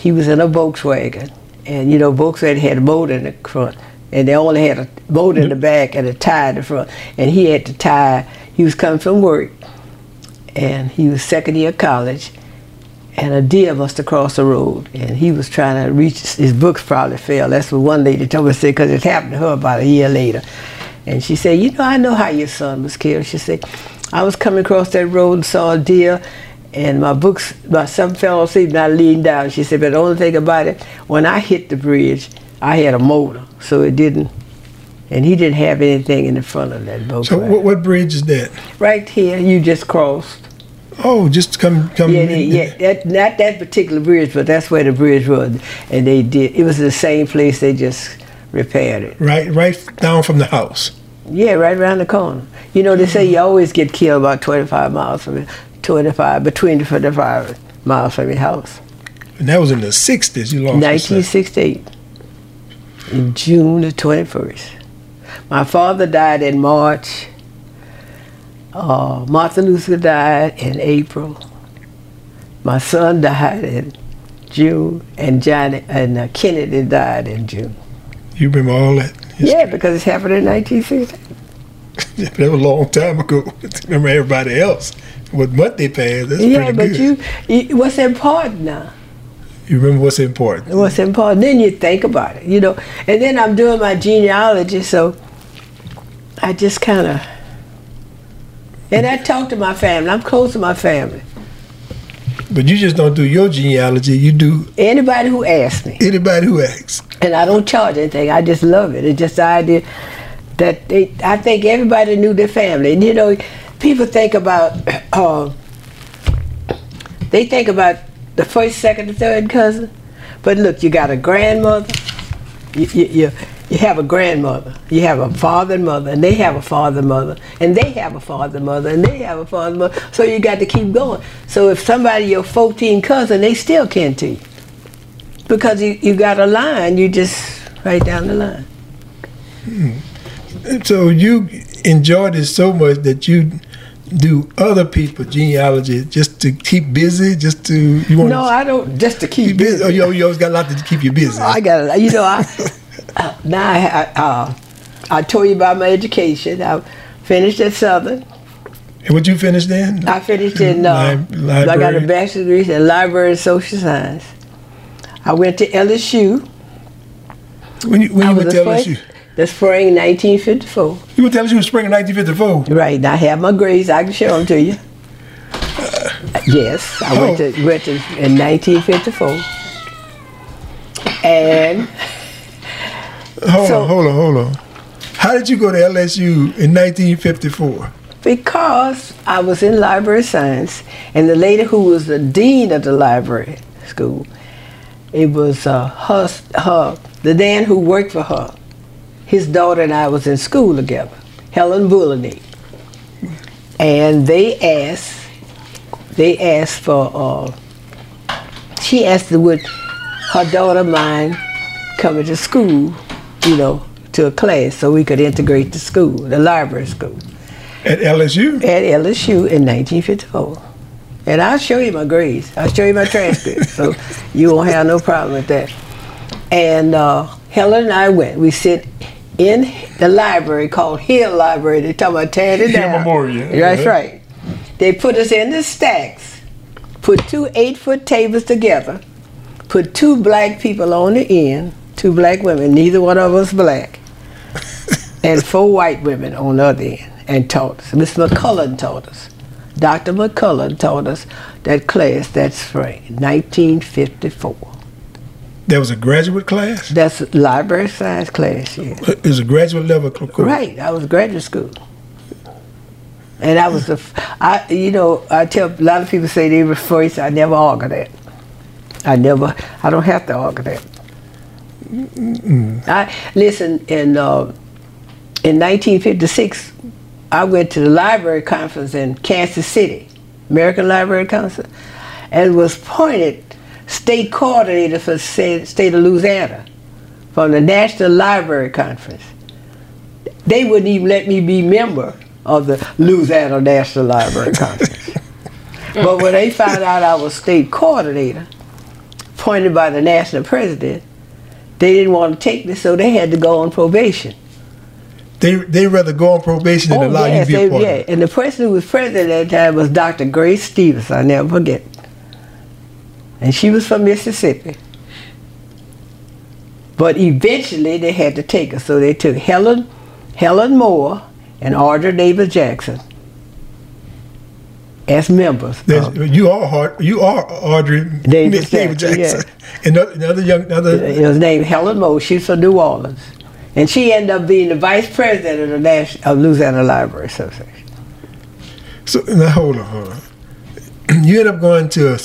he was in a Volkswagen, and you know Volkswagen had a motor in the front, and they only had a motor in the back and a tire in the front. And he had the tire. He was coming from work, and he was second year college. And a deer must have crossed the road, and he was trying to reach, his books probably fell. That's what one lady told me, said, because it happened to her about a year later. And she said, you know, I know how your son was killed. She said, I was coming across that road and saw a deer, and my son fell asleep and I leaned down. She said, but the only thing about it, when I hit the bridge, I had a motor, so it didn't, and he didn't have anything in the front of that boat. So what bridge is that? Right here, you just crossed. Oh, just come. Yeah. Not that particular bridge, but that's where the bridge was, and they did. It was the same place. They just repaired it. Right down from the house. Yeah, right around the corner. You know, they say you always get killed about 25 miles from your house. And that was in the 60s. You lost. 1968, in June the 21st. My father died in March. Martin Luther died in April. My son died in June, and Kennedy died in June. You remember all that history? Yeah, because it happened in 1960. Yeah, that was a long time ago. Remember everybody else, what month they passed. That's pretty good. Yeah, but what's important now? You remember what's important. What's important. Then you think about it, you know. And then I'm doing my genealogy, so I just kind of. And I talk to my family. I'm close to my family. But you just don't do your genealogy. You do... Anybody who asks me. Anybody who asks. And I don't charge anything. I just love it. It's just the idea that I think everybody knew their family. And, you know, people think about... they think about the first, second, and third cousin. But look, you got a grandmother. You have a grandmother, you have a father and mother, and they have a father and mother, and they have a father and mother, and they have a father and mother, so you got to keep going. So if somebody, your 14th cousin, they still kin to you. Because you got a line, you just right down the line. So you enjoyed it so much that you do other people's genealogy just to keep busy, just to... No, I don't, just to keep busy. Oh, you always got a lot to keep you busy. I got, you know, now I told you about my education. I finished at Southern. And what you finished then? I finished in I got a bachelor's degree in library and social science. I went to LSU. When you went to LSU? The spring 1954. You went to LSU in spring of 1954? Right. Now I have my grades. I can show them to you. Yes, I went to in 1954. And. Hold on. How did you go to LSU in 1954? Because I was in library science, and the lady who was the dean of the library school, it was the man who worked for her. His daughter and I was in school together, Helen Bulleney. And she asked would her daughter mind coming to school, you know, to a class so we could integrate the school, the library school. At LSU? At LSU in 1954. And I'll show you my grades. I'll show you my transcripts. So you won't have no problem with that. And Helen and I went. We sit in the library called Hill Library. They're talking about tearing it down. Hill Memorial. That's right. They put us in the stacks, put two 8-foot tables together, put two black people on the end, two black women, neither one of us black, and four white women on the other end, and taught us. Miss McCullough taught us. Dr. McCullough taught us that class that spring, 1954. That was a graduate class? That's a library science class, yes. It was a graduate level course? Right, I was graduate school. And I was, you know, I tell a lot of people say they refer to, I never argue that. I don't have to argue that. Listen, in 1956, I went to the library conference in Kansas City, American Library Conference, and was appointed state coordinator for the state of Louisiana from the National Library Conference. They wouldn't even let me be member of the Louisiana National Library Conference. But when they found out I was state coordinator, appointed by the national president, they didn't want to take me, so they had to go on probation. They'd rather go on probation than allow you to be a part of it. And the person who was president at that time was Dr. Gray Stevens, I'll never forget. And she was from Mississippi. But eventually they had to take her, so they took Helen Moore and Audrey Naylor Jackson as members. You are Audrey Naylor Jackson. Yeah. And it was named Helen Moore. She's from New Orleans. And she ended up being the vice president of the Louisiana Library Association. So, now hold on. You end up going to a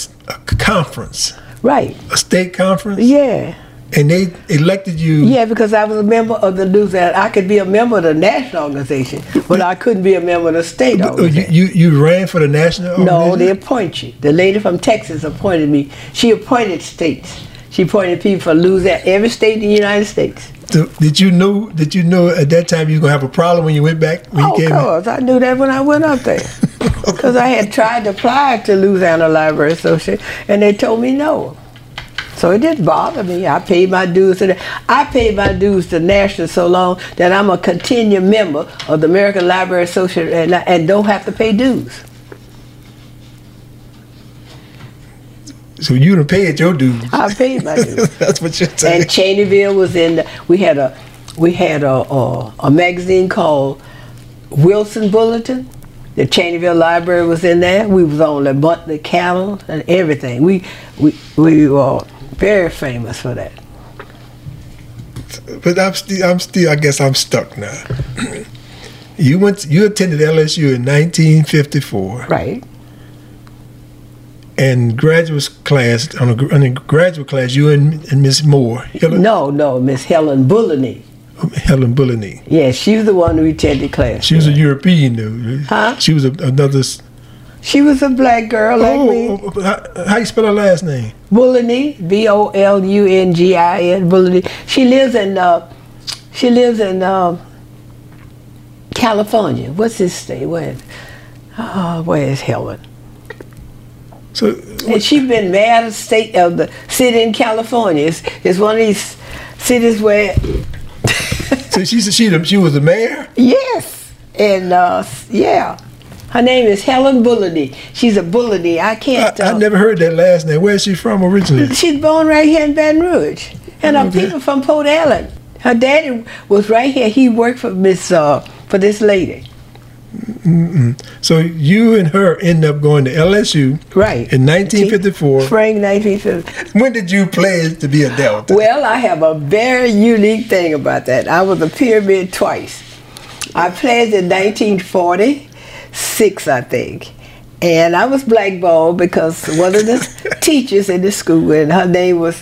conference. Right. A state conference? Yeah. And they elected you? Yeah, because I was a member of the Louisiana. I could be a member of the national organization, but I couldn't be a member of the state organization. You ran for the national organization? No, they appoint you. The lady from Texas appointed me. She appointed states. She appointed people for Louisiana, every state in the United States. So did you know at that time you were going to have a problem when you went back? Of course. I knew that when I went up there. Because I had tried to apply to Louisiana Library Association, and they told me no. So it didn't bother me. I paid my dues to National so long that I'm a continued member of the American Library Association and don't have to pay dues. So you done paid your dues. I paid my dues. That's what you're saying. And Cheneyville was in. We had a magazine called Wilson Bulletin. The Cheneyville Library was in there. We was on the Butler Cattle and everything. We were very famous for that. But I guess I'm stuck now. You attended LSU in 1954. Right. And graduate class, you and Miss Moore. Miss Helen Bulleney. Helen Bulleney. Yeah, she was the one who attended class. She was a European, though. Huh? She was another. She was a black girl like me. How you spell her last name? Bulleney, B-O-L-U-N-G-I-N. Bulleney. She lives in. California. What's this state? Where is Helen? So, and she's been mayor of the city in California. It's one of these cities where. So she was the mayor? Yes, and yeah, her name is Helen Bulleney. She's a Bulleney. I can't. I never heard that last name. Where is she from originally? She's born right here in Baton Rouge, and her people from Port Allen. Her daddy was right here. He worked for this lady. Mm-mm. So you and her end up going to LSU, right, in 1954. Spring 1954. When did you pledge to be a Delta? Well, I have a very unique thing about that. I was a pyramid twice. I pledged in 1946, I think. And I was blackballed because one of the teachers in the school, and her name was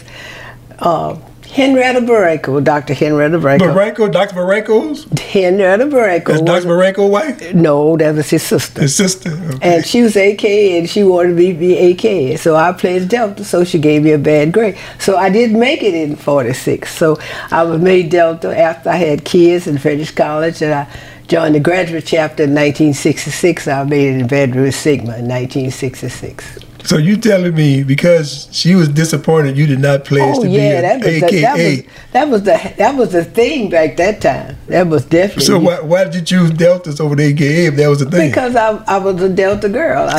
Henrietta Barranco, Dr. Henrietta Barranco. Barranco, Dr. Barranco's? Henrietta Barranco. That's Dr. Barranco's wife? No, that was his sister. His sister, okay. And she was AK, and she wanted to be AK. So I pledged Delta, so she gave me a bad grade. So I didn't make it in 1946. So I was made Delta after I had kids and finished college, and I joined the graduate chapter in 1966. I made it in Bedroom Sigma in 1966. So you telling me because she was disappointed you did not pledge to be an AKA? That was the thing back that time. That was definitely. So why did you choose Deltas over the AKA if that was the thing? Because I was a Delta girl.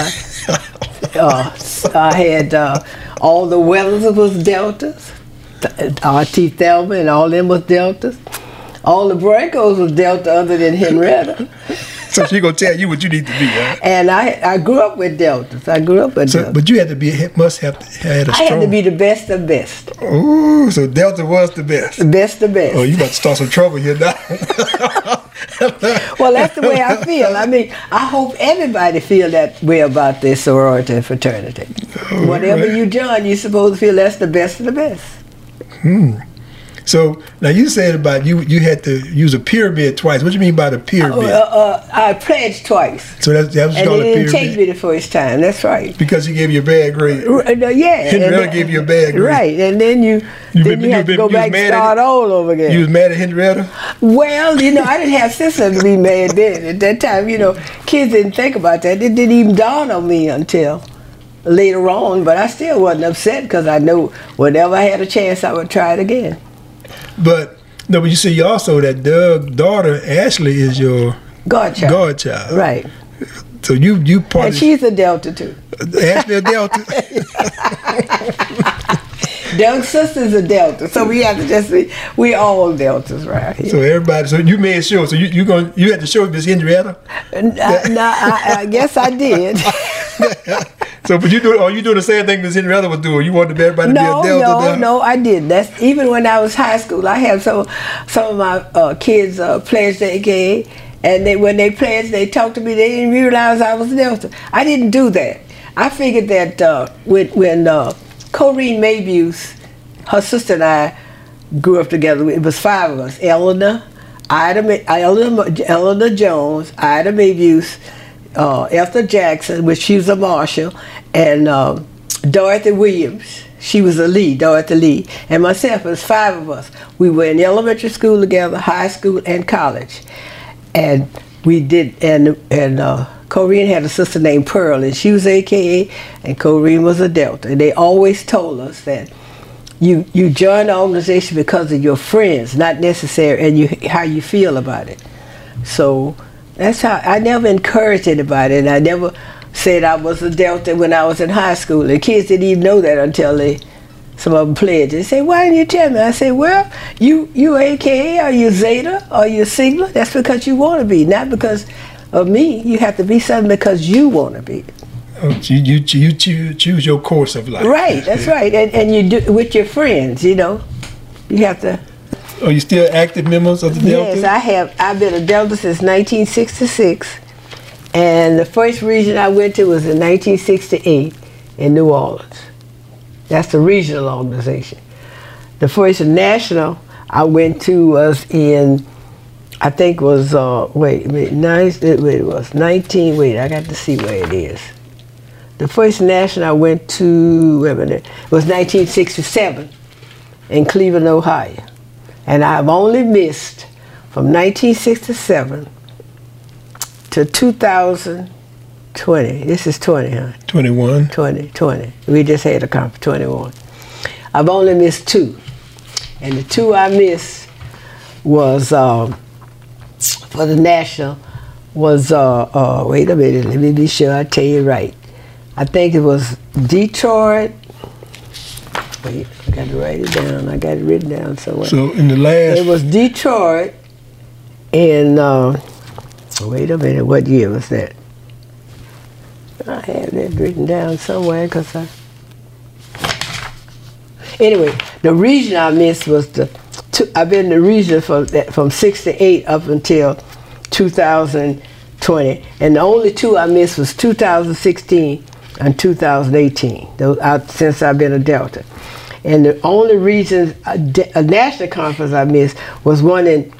I had all the Weathers was Deltas. R.T. Thelma and all them was Deltas. All the Brancos was Delta other than Henrietta. So she gonna tell you what you need to be, huh? And I grew up with Deltas. Deltas. But you had to be, I had to be the best of best. Ooh, so Delta was the best. The best of best. Oh, you about to start some trouble here now. Well, that's the way I feel. I mean, I hope everybody feel that way about their sorority and fraternity. Oh, whatever you join, you're supposed to feel that's the best of the best. Hmm. So now you said about you had to use a pyramid twice. What do you mean by the pyramid? I pledged twice. So that was called a pyramid. And it didn't take me the first time. That's right. Because you gave you a bad grade. Yeah. Henrietta gave you a bad grade. Right. And then you had to go back and start all over again. You was mad at Henrietta? Well, you know, I didn't have sisters to be mad then. At that time, you know, kids didn't think about that. It didn't even dawn on me until later on. But I still wasn't upset because I knew whenever I had a chance, I would try it again. But no, but you see also that Doug's daughter Ashley is your godchild, right? So you part. And she's a Delta too. Ashley a Delta. Doug's sister's a Delta, so we have to just be, we all Deltas right here. So everybody, so you made sure. So you had to show Miss Henrietta. No, I guess I did. So, but you do the same thing Miss Henrietta was doing. You wanted everybody to be a Delta. No, I didn't. That's even when I was high school. I had some of my kids pledged the AKA, and when they pledged, they talked to me. They didn't realize I was a Delta. I didn't do that. I figured that when Corrine Maybuse, her sister and I grew up together. It was five of us: Eleanor Jones, Ida Maybuse, Ethel Jackson, which she was a marshal, and Dorothy Williams, she was a Lee, Dorothy Lee, and myself. It was five of us. We were in elementary school together, high school, and college, and we did. And Corrine had a sister named Pearl, and she was AKA, and Corrine was a Delta. And they always told us that you join the organization because of your friends, not necessary, and how you feel about it. So. That's how I never encouraged anybody, and I never said I was a Delta when I was in high school. The kids didn't even know that until some of them pledged. They say, "Why didn't you tell me?" I say, "Well, you AKA, or you Zeta, or you Sigma. That's because you want to be, not because of me. You have to be something because you want to be." You choose your course of life. Right. That's right, and you do with your friends. You know, you have to. Are you still active members of the Delta? Yes, I have. I've been a Delta since 1966, and the first region I went to was in 1968 in New Orleans. That's the regional organization. The first national I went to was in, I think was, it was 19, wait, I got to see where it is. The first national I went to, wait a minute, was 1967 in Cleveland, Ohio. And I've only missed from 1967 to 2020. This is 20, huh? 21. 20. We just had a conference, 21. I've only missed two. And the two I missed was, for the national, was, wait a minute, let me be sure I tell you right. I think it was Detroit. Wait, I got to write it down. I got it written down somewhere. So in the last... It was Detroit in... wait a minute, what year was that? I had that written down somewhere because I... Anyway, the region I missed was the... I've been in the region from 68 up until 2020. And the only two I missed was 2016 and 2018, since I've been a Delta. And the only reason a national conference I missed was one in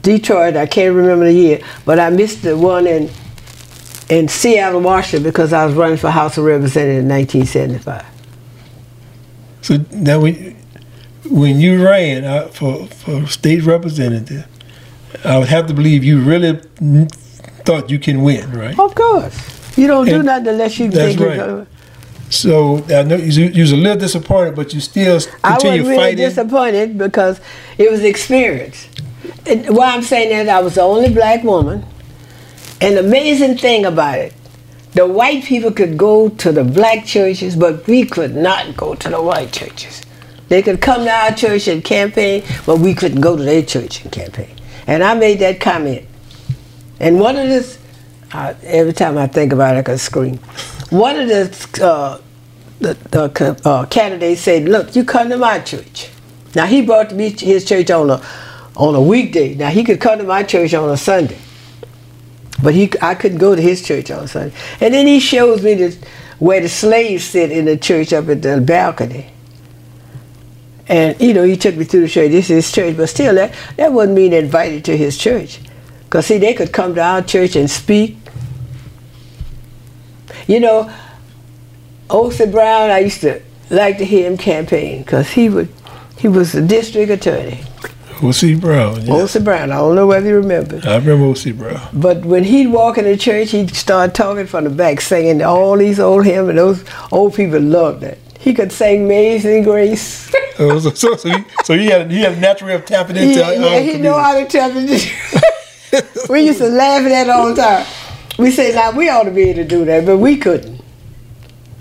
Detroit. I can't remember the year, but I missed the one in Seattle, Washington, because I was running for House of Representatives in 1975. So now, when you ran for state representative, I would have to believe you really thought you can win, right? Of course. You don't do nothing unless you think you're going to. So I know you was a little disappointed, but you still continue fighting. I was really disappointed because it was experience. Why I'm saying is I was the only black woman. An amazing thing about it, the white people could go to the black churches, but we could not go to the white churches. They could come to our church and campaign, but we couldn't go to their church and campaign. And I made that comment. And one of the, every time I think about it, I could scream. One of the candidates said, look, you come to my church. Now, he brought me to his church on a weekday. Now, he could come to my church on a Sunday. But I couldn't go to his church on Sunday. And then he shows me where the slaves sit in the church up at the balcony. And, you know, he took me through the church. This is his church. But still, that wouldn't mean invited to his church. Because, see, they could come to our church and speak. You know, O.C. Brown, I used to like to hear him campaign because he was the district attorney. O.C. Brown, yes. O.C. Brown, I don't know whether you remember. I remember O.C. Brown. But when he'd walk in the church, he'd start talking from the back, singing all these old hymns, and those old people loved that. He could sing Amazing Grace. So he had a natural way of tapping into our community. Yeah, he knew how to tap into. We used to laugh at that all the time. We said, now, we ought to be able to do that, but we couldn't.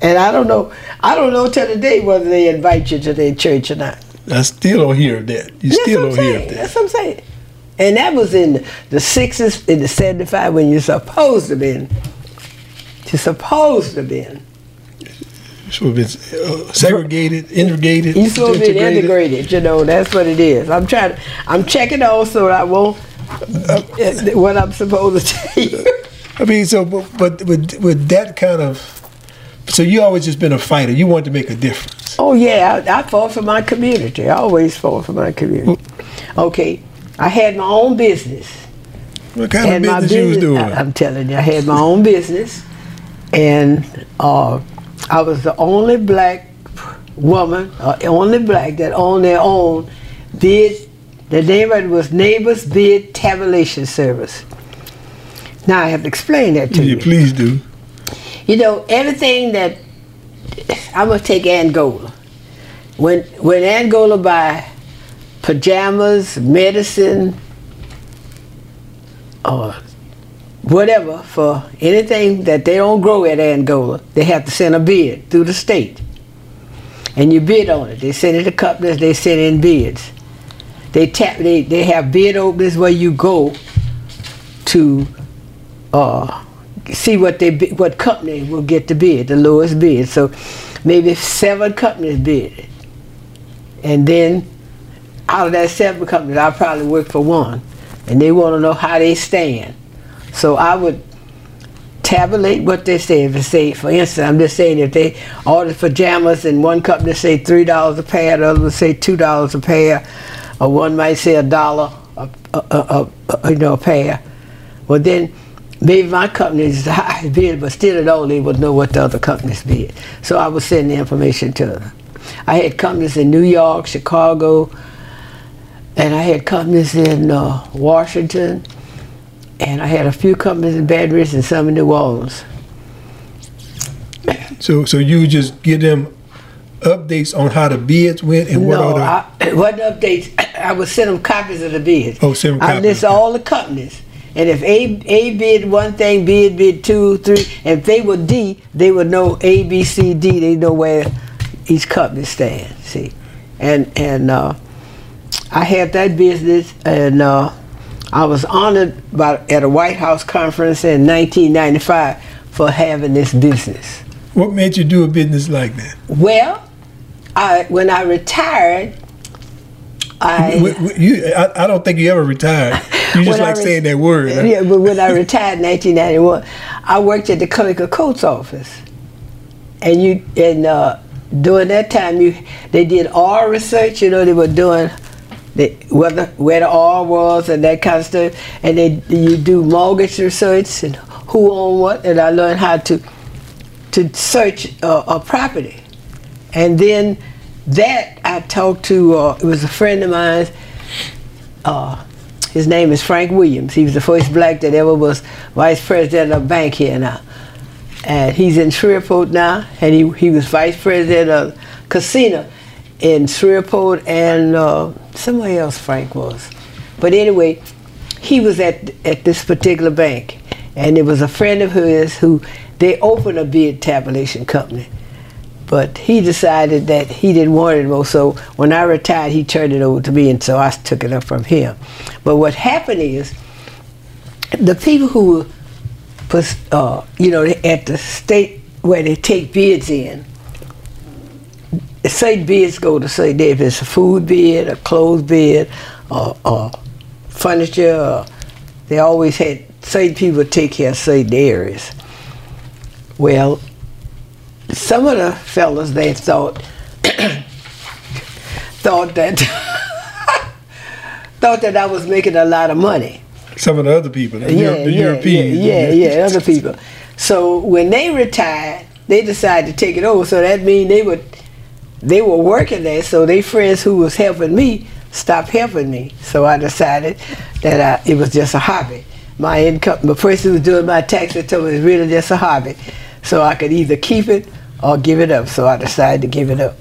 And I don't know till today whether they invite you to their church or not. I still don't hear of that. You still don't hear of that. That's what I'm saying. And that was in the 60s, in the 75, when you're supposed to be in. You're supposed to be in. Should have been segregated, integrated. You should have been integrated. You know, that's what it is. I'm trying. I'm checking also. I won't what I'm supposed to tell you. I mean, so but with that kind of, so you always just been a fighter. You wanted to make a difference. Oh yeah, I fought for my community. I always fought for my community. Okay, I had my own business. What kind of business you was doing? I'm telling you, I had my own business, and. I was the only black woman, only black that on their own did, the name of it was Neighbors Bid Tabulation Service. Now I have to explain that to you. Yeah, please do. You know, everything that, I'm going to take Angola. When Angola buy pajamas, medicine, or whatever, for anything that they don't grow at Angola, they have to send a bid through the state. And you bid on it. They send it to companies, they send in bids. They have bid openings where you go to see what company will get the bid, the lowest bid. So maybe 7 companies bid it. And then out of that 7 companies, I probably work for one. And they want to know how they stand. So I would tabulate what they say. If they say, for instance, I'm just saying if they ordered pajamas and one company say $3 a pair, the other would say $2 a pair, or one might say $1 a pair. Well then, maybe my company is the highest bid, but still at all they would know what the other companies bid. So I would send the information to them. I had companies in New York, Chicago, and I had companies in Washington. And I had a few companies in Baton Rouge and some in New Orleans. So you just give them updates on how the bids went and what all the... No, what updates? I would send them copies of the bids. Oh, send them copies. I list all the companies. And if A bid one thing, B bid 2, 3, and if they were D, they would know A, B, C, D. They know where each company stands, see. And I had that business, and... I was honored at a White House conference in 1995 for having this business. What made you do a business like that? Well, when I retired, I don't think you ever retired. You just like saying that word. Huh? Yeah, but when I retired in 1991, I worked at the Clerical Court's office, and during that time they did all research. You know, they were doing. Where the oil was and that kind of stuff, and you do mortgage research and who owned what, and I learned how to search a property, and then that I talked to it was a friend of mine. His name is Frank Williams. He was the first black that ever was vice president of a bank here now. And he's in Shreveport now, and he was vice president of casino in Shreveport and somewhere else Frank was. But anyway, he was at this particular bank, and it was a friend of his who, they opened a beer tabulation company. But he decided that he didn't want it more, so when I retired, he turned it over to me, and so I took it up from him. But what happened is, the people who were, you know, at the state where they take bids in, say bids go to say if it's a food bid, a clothes bid, or furniture, or they always had certain people take care of certain areas. Well, some of the fellas, they thought that I was making a lot of money. Some of the other people, the Europeans. Yeah, other people. So when they retired, they decided to take it over. So that means they were working there. So they friends who was helping me stopped helping me. So I decided that it was just a hobby. My income, the person who was doing my taxes told me it was really just a hobby. So I could either keep it or give it up. So I decided to give it up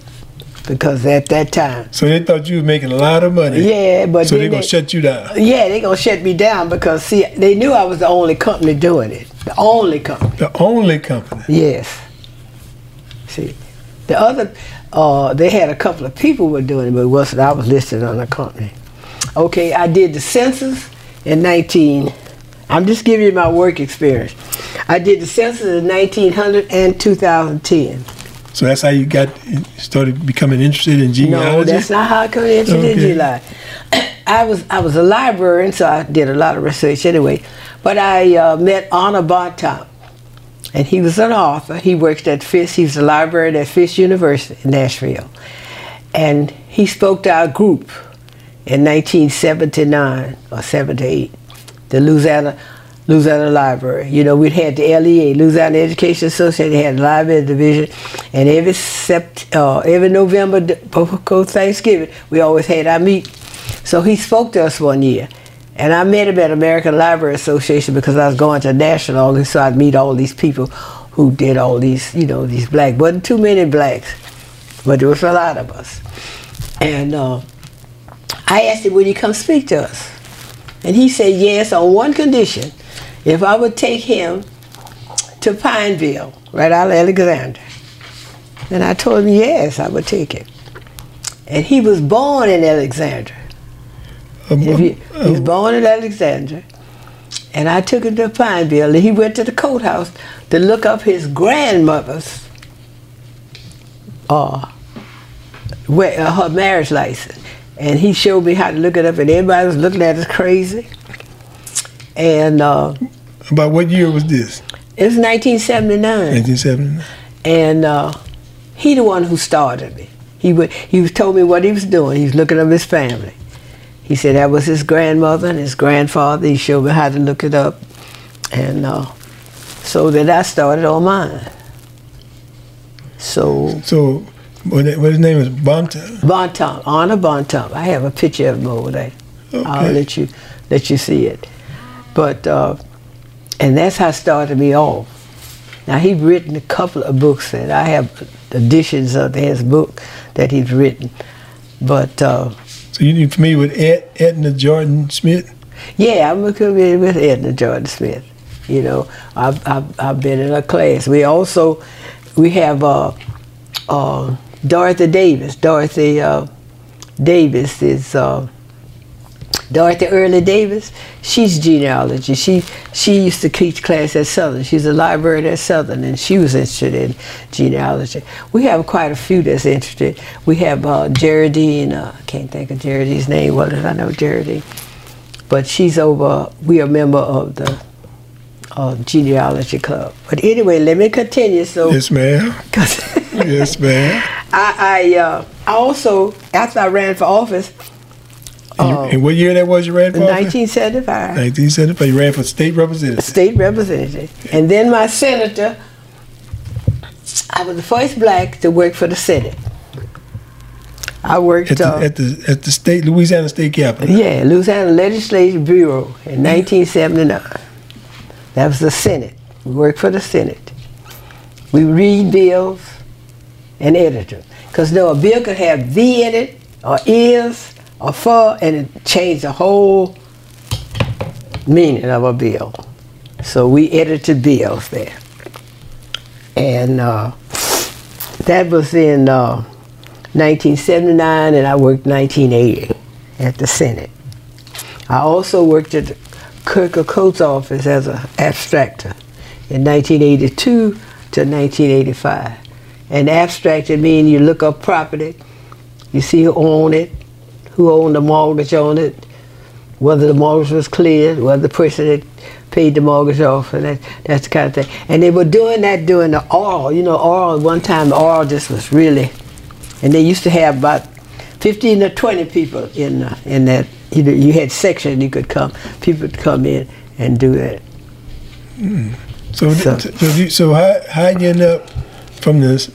because at that time. So they thought you were making a lot of money. Yeah, but so they're going to shut you down. Yeah, they're going to shut me down because, see, they knew I was the only company doing it. The only company. The only company. Yes. See, the other, they had a couple of people were doing it, but it wasn't, I was listed on the company. Okay, I did the census in 19... I'm just giving you my work experience. I did the census in 1900 and 2010. So that's how you got started becoming interested in genealogy? No, that's not how I got interested in genealogy. I was a librarian, so I did a lot of research anyway. But I met Honor Bontemp, and he was an author. He worked at Fisk. He was a librarian at Fisk University in Nashville. And he spoke to our group in 1979 or 78. The Louisiana Library. You know, we'd had the LEA, Louisiana Education Association, they had the library division, and every November before Thanksgiving, we always had our meet. So he spoke to us one year, and I met him at American Library Association because I was going to national, and so I'd meet all these people who did all these, you know, these blacks. Wasn't too many blacks, but there was a lot of us. And I asked him, would he come speak to us? And he said yes on one condition, if I would take him to Pineville, right out of Alexander. And I told him yes, I would take him. And he was born in Alexander. He was born in Alexander. And I took him to Pineville, and he went to the courthouse to look up his grandmother's, her marriage license. And he showed me how to look it up, and everybody was looking at us crazy. And about what year was this? It was 1979. 1979. And he the one who started me. He told me what he was doing. He was looking up his family. He said that was his grandmother and his grandfather. He showed me how to look it up, and so then I started on mine. So. What his name is? Bontemp? Bontemp, Honor Bontemp. I have a picture of him over there. Okay. I'll let you see it. But and that's how it started me off. Now he's written a couple of books that I have editions of his book that he's written. But so you're familiar with Edna Jordan Smith? Yeah, I'm familiar with Edna Jordan Smith. You know, I've been in her class. We have Dorothy Davis. Dorothy Davis is Dorothy Early Davis. She's genealogy. She used to teach class at Southern. She's a librarian at Southern, and she was interested in genealogy. We have quite a few that's interested. We have Geraldine. I can't think of Geraldine's name. Well, I know Geraldine, but she's over. We are a member of the genealogy club. But anyway, let me continue. So yes, ma'am. Yes, ma'am. I also, after I ran for office. And what year that was you ran for office? 1975. 1975. You ran for state representative. State representative. Yeah. And then my senator, I was the first black to work for the Senate. I worked at the state Louisiana State Capitol. Yeah, Louisiana Legislative Bureau in 1979. That was the Senate. We worked for the Senate. We read bills and edit them. Because no, a bill could have "the" in it, or "is," or "for," and it changed the whole meaning of a bill. So we edited bills there. And that was in 1979, and I worked 1980 at the Senate. I also worked at the Clerk of Court's office as an abstractor in 1982 to 1985. And abstractor means you look up property, you see who owned it, who owned the mortgage on it, whether the mortgage was cleared, whether the person had paid the mortgage off, and that's the kind of thing. And they were doing that during the oral. You know, oral, one time the oral just was really, and they used to have about 15 or 20 people in that, you know, you had sections you could come, people would come in and do that. Mm. So how'd you end up from the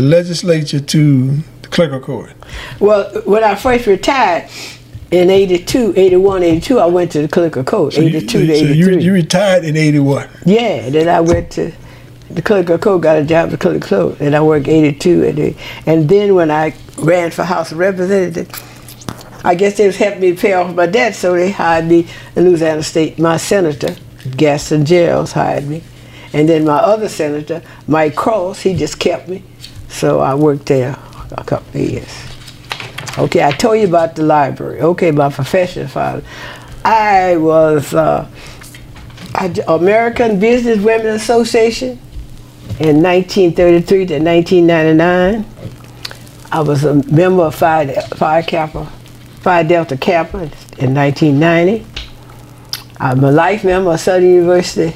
legislature to the clerk of court? Well, when I first retired, in 82, 81, 82, I went to the Clerk of Court, so 82 to 83. So you retired in 81? Yeah, and then I went to the Clerk of Court, got a job at the Clerk of Court, and I worked 82. And then when I ran for House of Representatives, I guess they was helping me pay off my debt, so they hired me in Louisiana State. My senator, Gaston Geralds, hired me. And then my other senator, Mike Cross, he just kept me. So I worked there a couple of years. Okay, I told you about the library. Okay, my profession, Father. I was American Business Women Association in 1933 to 1999. I was a member of Phi Delta Kappa in 1990. I'm a life member of Southern University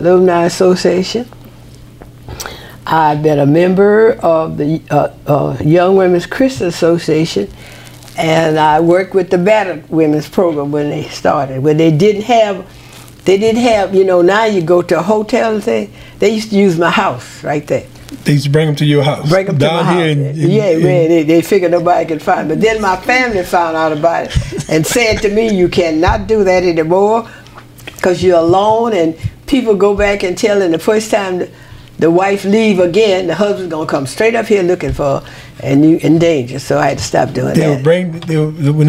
Alumni Association. I've been a member of the Young Women's Christian Association, and I worked with the Battered Women's Program when they started. When they didn't have, you know, now you go to a hotel and thing, they used to use my house right there. They used to bring them to your house? Bring them down to my here house. They figured nobody could find them. But then my family found out about it and said to me, you cannot do that anymore because you're alone, and people go back and tell them the first time the wife leave again, the husband's gonna come straight up here looking for her, and you in danger. So I had to stop doing that. When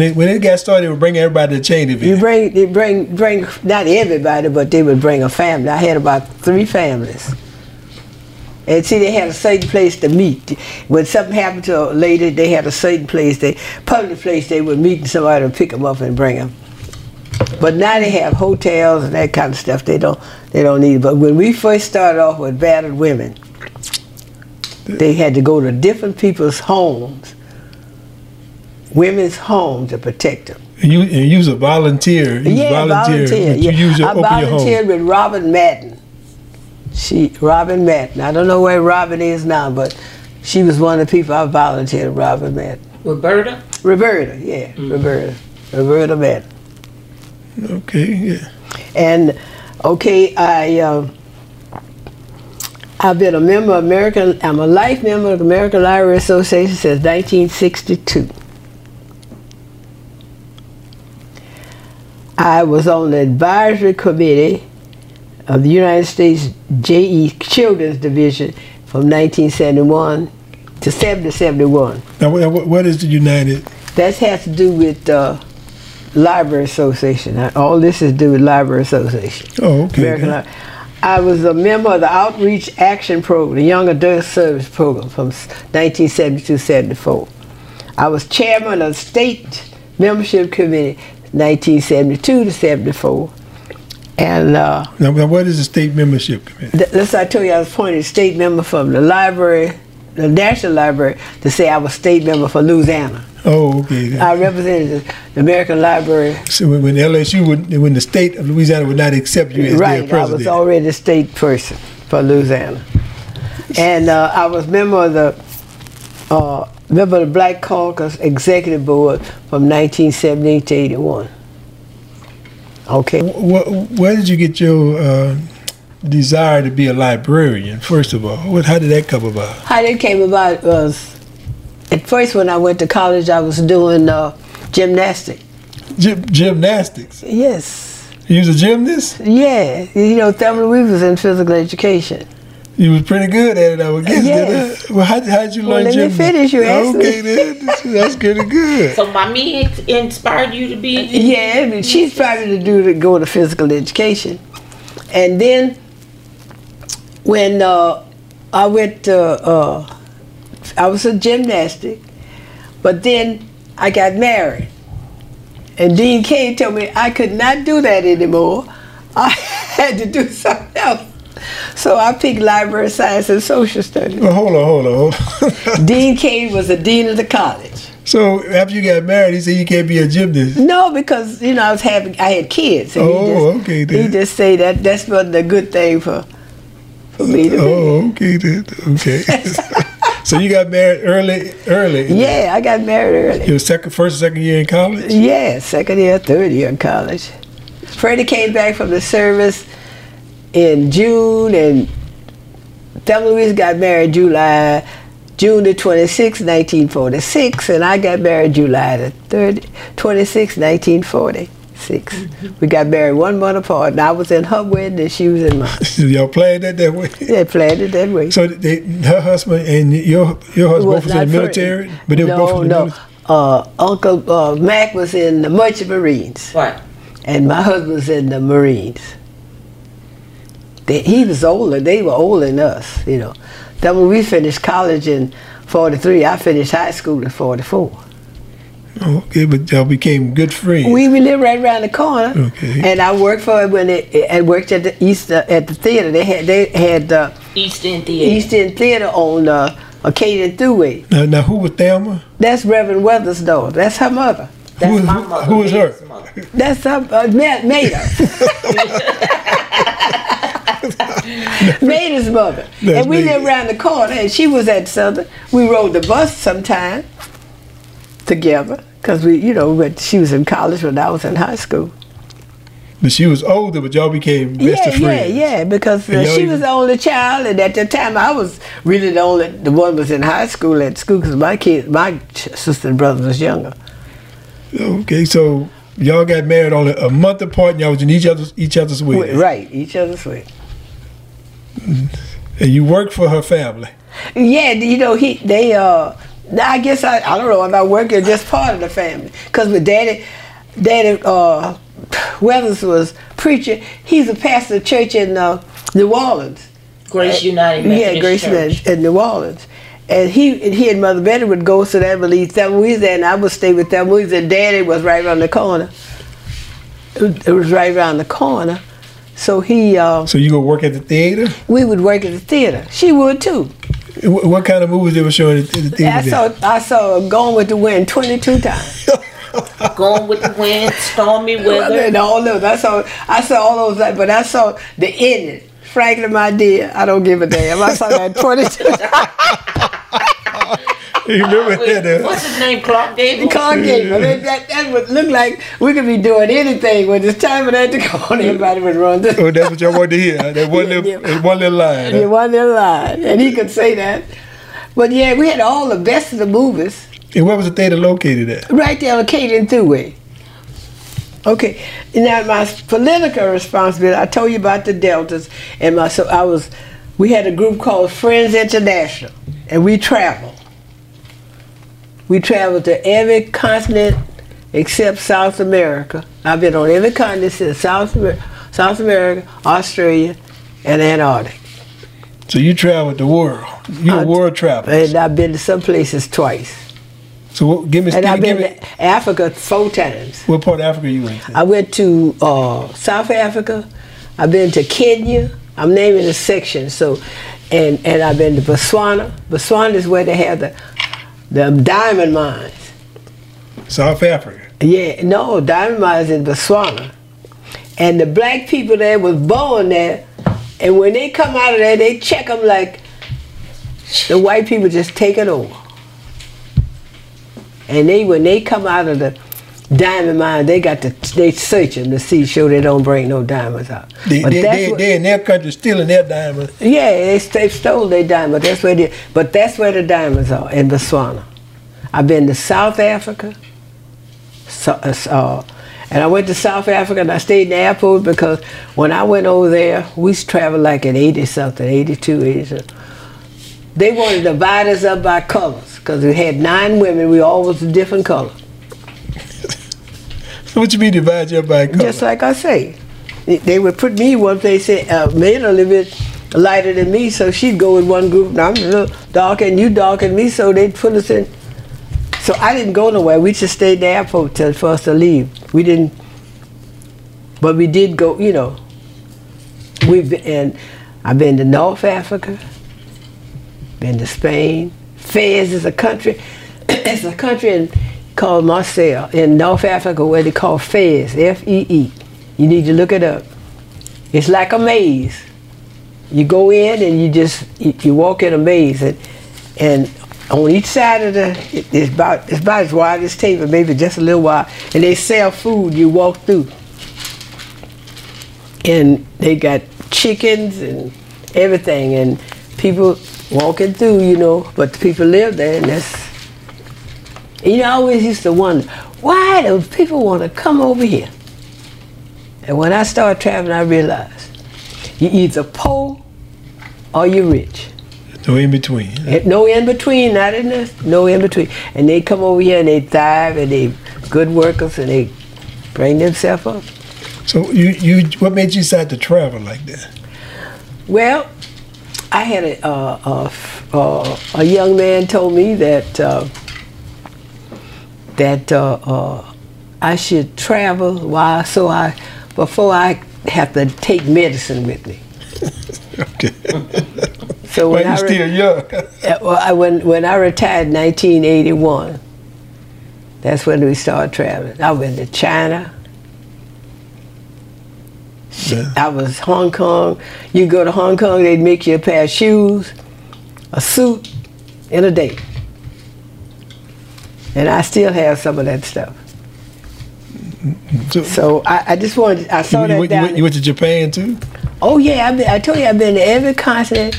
it got started, they would bring everybody to Cheneyville. They bring not everybody, but they would bring a family. I had about 3 families. And see, they had a certain place to meet. When something happened to a lady, they had a certain place, they would meet, and somebody would pick them up and bring them. But now they have hotels and that kind of stuff. They don't need it. But when we first started off with battered women, they had to go to different people's homes, women's homes, to protect them. And you was a volunteer. I volunteered with Robin Madden. I don't know where Robin is now, but she was one of the people I volunteered with, Robin Madden. Roberta Madden. Okay, yeah. And, okay, I've been a member of I'm a life member of the American Library Association since 1962. I was on the advisory committee of the United States J.E. Children's Division from 1971 to 71. Now, what is the United? That has to do with Library Association. All this is due with Library Association. Oh, okay. I was a member of the Outreach Action Program, the Young Adult Service Program from 1972 to 74. I was chairman of the State Membership Committee 1972 to 74. And now what is the State Membership Committee? That's I told you I was appointed state member from the library, the National Library, to say I was state member for Louisiana. Oh, okay. I represented the American Library. So when LSU, when the state of Louisiana would not accept you as their president. Right, I was already a state person for Louisiana. And I was member of the Black Caucus Executive Board from 1978 to 81. Okay. Where did you get your desire to be a librarian, first of all? How did that come about? How that came about was At first, when I went to college, I was doing gymnastics. Gymnastics? Yes. You was a gymnast? Yeah. You know, Temple Roof was in physical education. You was pretty good at it, I would guess. Yes. Well, how'd you learn gymnastics? Let me finish, you asked me. That's pretty good. So mommy inspired you to be a gymnast? Yeah, I mean, she inspired me to go to physical education. And then when I went to... I was a gymnastic, but then I got married. And Dean Kane told me I could not do that anymore. I had to do something else. So I picked library science and social studies. Well, hold on. Dean Kane was the dean of the college. So after you got married, he said you can't be a gymnast. No, because you know I had kids. And he just say that's not a good thing for me to do. So you got married early? Yeah, I got married early. Your first or second year in college? Yeah, second year, third year in college. Freddie came back from the service in June, and Thelma Louise got married June the 26th, 1946, and I got married July the 26th, 1946. Mm-hmm. We got married 1 month apart, and I was in her wedding and she was in mine. Y'all planned it that way? They planned it that way. So her husband and your husband both was in the military? But they were both in the military? Uncle Mac was in the Merchant Marines. Right. And my husband was in the Marines. He was older. They were older than us, you know. Then when we finished college in 43, I finished high school in 44. Okay, but y'all became good friends. We lived right around the corner. Okay. And I worked for it when I worked at the theater. They had the East End Theater. East End Theater on Acadian Thruway. Now who was Thelma? That's Reverend Weathers' daughter. That's her mother. That's my mother. Who is her? Mother. That's her Maida. Maida's mother. That's and we lived around the corner, and she was at Southern. We rode the bus sometime together because we, you know, she was in college when I was in high school. But she was older, but y'all became best of friends. Yeah, because she was the only child, and at that time I was really the only one was in high school because my sister and brother was younger. Okay, so y'all got married only a month apart, and y'all was in each other's way. Right, each other's way. And you work for her family. Yeah, you know, I guess I don't know about working, just part of the family. Because with Daddy Weathers was preacher. He's a pastor of church in New Orleans. Grace United Methodist Church in New Orleans. And he and Mother Betty would go to that belief. And I would stay with them. And Daddy was right around the corner. It was right around the corner. So so you go work at the theater? We would work at the theater. She would too. What kind of movies they were showing at the theater? I saw Gone with the Wind 22 times. Gone with the Wind, Stormy Weather, and all those. I saw all those, but I saw the ending. Frankly, my dear, I don't give a damn. I saw that 22 times. You remember that? What's his name? Clark Gable. Clark Gable. That would look like we could be doing anything when it's time for that to go on. Everybody would run. Oh, that's what y'all wanted to hear. That one little line. Huh? One little line, and he could say that. But yeah, we had all the best of the movies. And where was the theater located at? Right there on Acadian Thruway. Okay. Now my political responsibility. I told you about the Deltas, and we had a group called Friends International, and we traveled. We traveled to every continent except South America. I've been on every continent since South America, Australia, and Antarctica. So you traveled the world. You're a world traveler. And I've been to some places twice. So I've been to Africa 4 times. What part of Africa you went to? I went to South Africa. I've been to Kenya. I'm naming a section. So, and I've been to Botswana. Botswana is where they have the diamond mines. South Africa? Yeah, no, diamond mines in Botswana. And the black people there was born there, and when they come out of there, they check them like the white people just take it over. And when they come out of the diamond mine, they search them to see sure they don't bring no diamonds out. They in their country stealing their diamonds. Yeah, they stole their diamonds. That's where the diamonds are in Botswana. I've been to South Africa. And I went to South Africa and I stayed in the airport because when I went over there, we traveled like in 80-something, 82, 80-something. They wanted to divide us up by colors because we had 9 women. We all was a different color. What you mean divide you up by color? Just like I say. They would put me one place, say, made a little bit lighter than me, so she'd go in one group, and I'm a little darker, and you darker than me, so they'd put us in. So I didn't go nowhere. We just stayed in the airport till for us to leave. We didn't, but we did go, you know. I've been to North Africa, been to Spain. Fez is a country, it's a country called Marseille in North Africa where they call Fez, F-E-E. You need to look it up. It's like a maze. You go in and you just, you walk in a maze and on each side of it's about as wide as table, maybe just a little wide. And they sell food you walk through. And they got chickens and everything and people walking through, you know, but the people live there and that's, you know, I always used to wonder, why do people want to come over here? And when I started traveling, I realized, you're either poor or you're rich. No in-between. No in-between, not in this, no in-between. And they come over here and they thrive and they good workers and they bring themselves up. So what made you decide to travel like that? Well, I had a young man told me that I should travel before I have to take medicine with me. Okay. So when you're still young. Well, when I retired in 1981, that's when we started traveling. I went to China. Yeah. I was Hong Kong. You go to Hong Kong, they'd make you a pair of shoes, a suit, and a date. And I still have some of that stuff. So I just wanted, I saw that down. You went to Japan too? Oh yeah, I told you I've been to every continent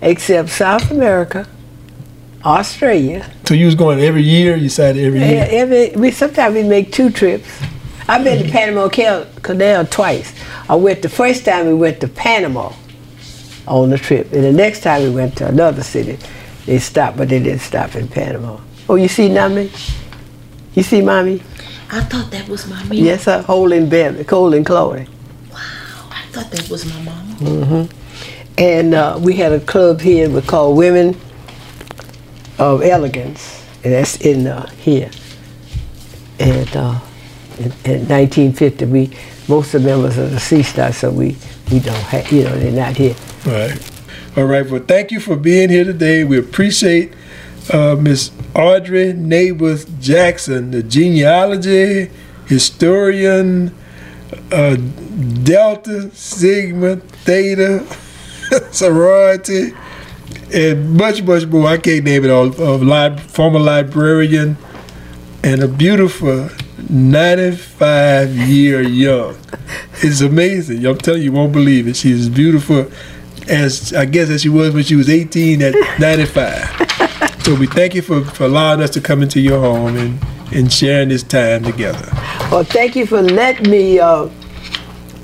except South America, Australia. So you was going every year? You decided every year? Sometimes we make 2 trips. I've been to Panama Canal twice. The first time we went to Panama on the trip, and the next time we went to another city. They stopped, but they didn't stop in Panama. Oh, you see Nami? You see Mommy? I thought that was my meal. Yes, sir. Holding baby, holding Chloe. Wow, I thought that was my mama. And we had a club here we called Women of Elegance, and that's in here. And in 1950, most of the members are deceased now, so we don't have, you know, they're not here. All right. All right. Well, thank you for being here today. We appreciate. Miss Audrey Naylor Jackson, the genealogy, historian, Delta, Sigma, Theta, sorority, and much, much more. I can't name it all. Former librarian and a beautiful 95-year young. It's amazing. I'm telling you, you won't believe it. She's beautiful as she was when she was 18 at 95. So we thank you for allowing us to come into your home and sharing this time together. Well, thank you for letting me,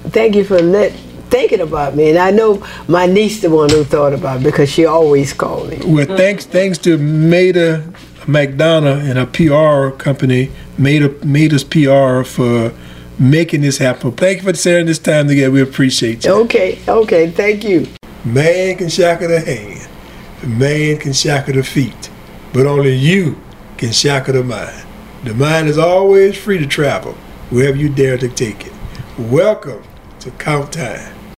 thinking about me. And I know my niece the one who thought about it because she always called me. Well, thanks to Maida McDonald and her PR company, Maida's PR, for making this happen. Thank you for sharing this time together. We appreciate you. Okay, thank you. Man can shackle the hand. Man can shackle the feet, but only you can shackle the mind. The mind is always free to travel wherever you dare to take it. Welcome to Count Time.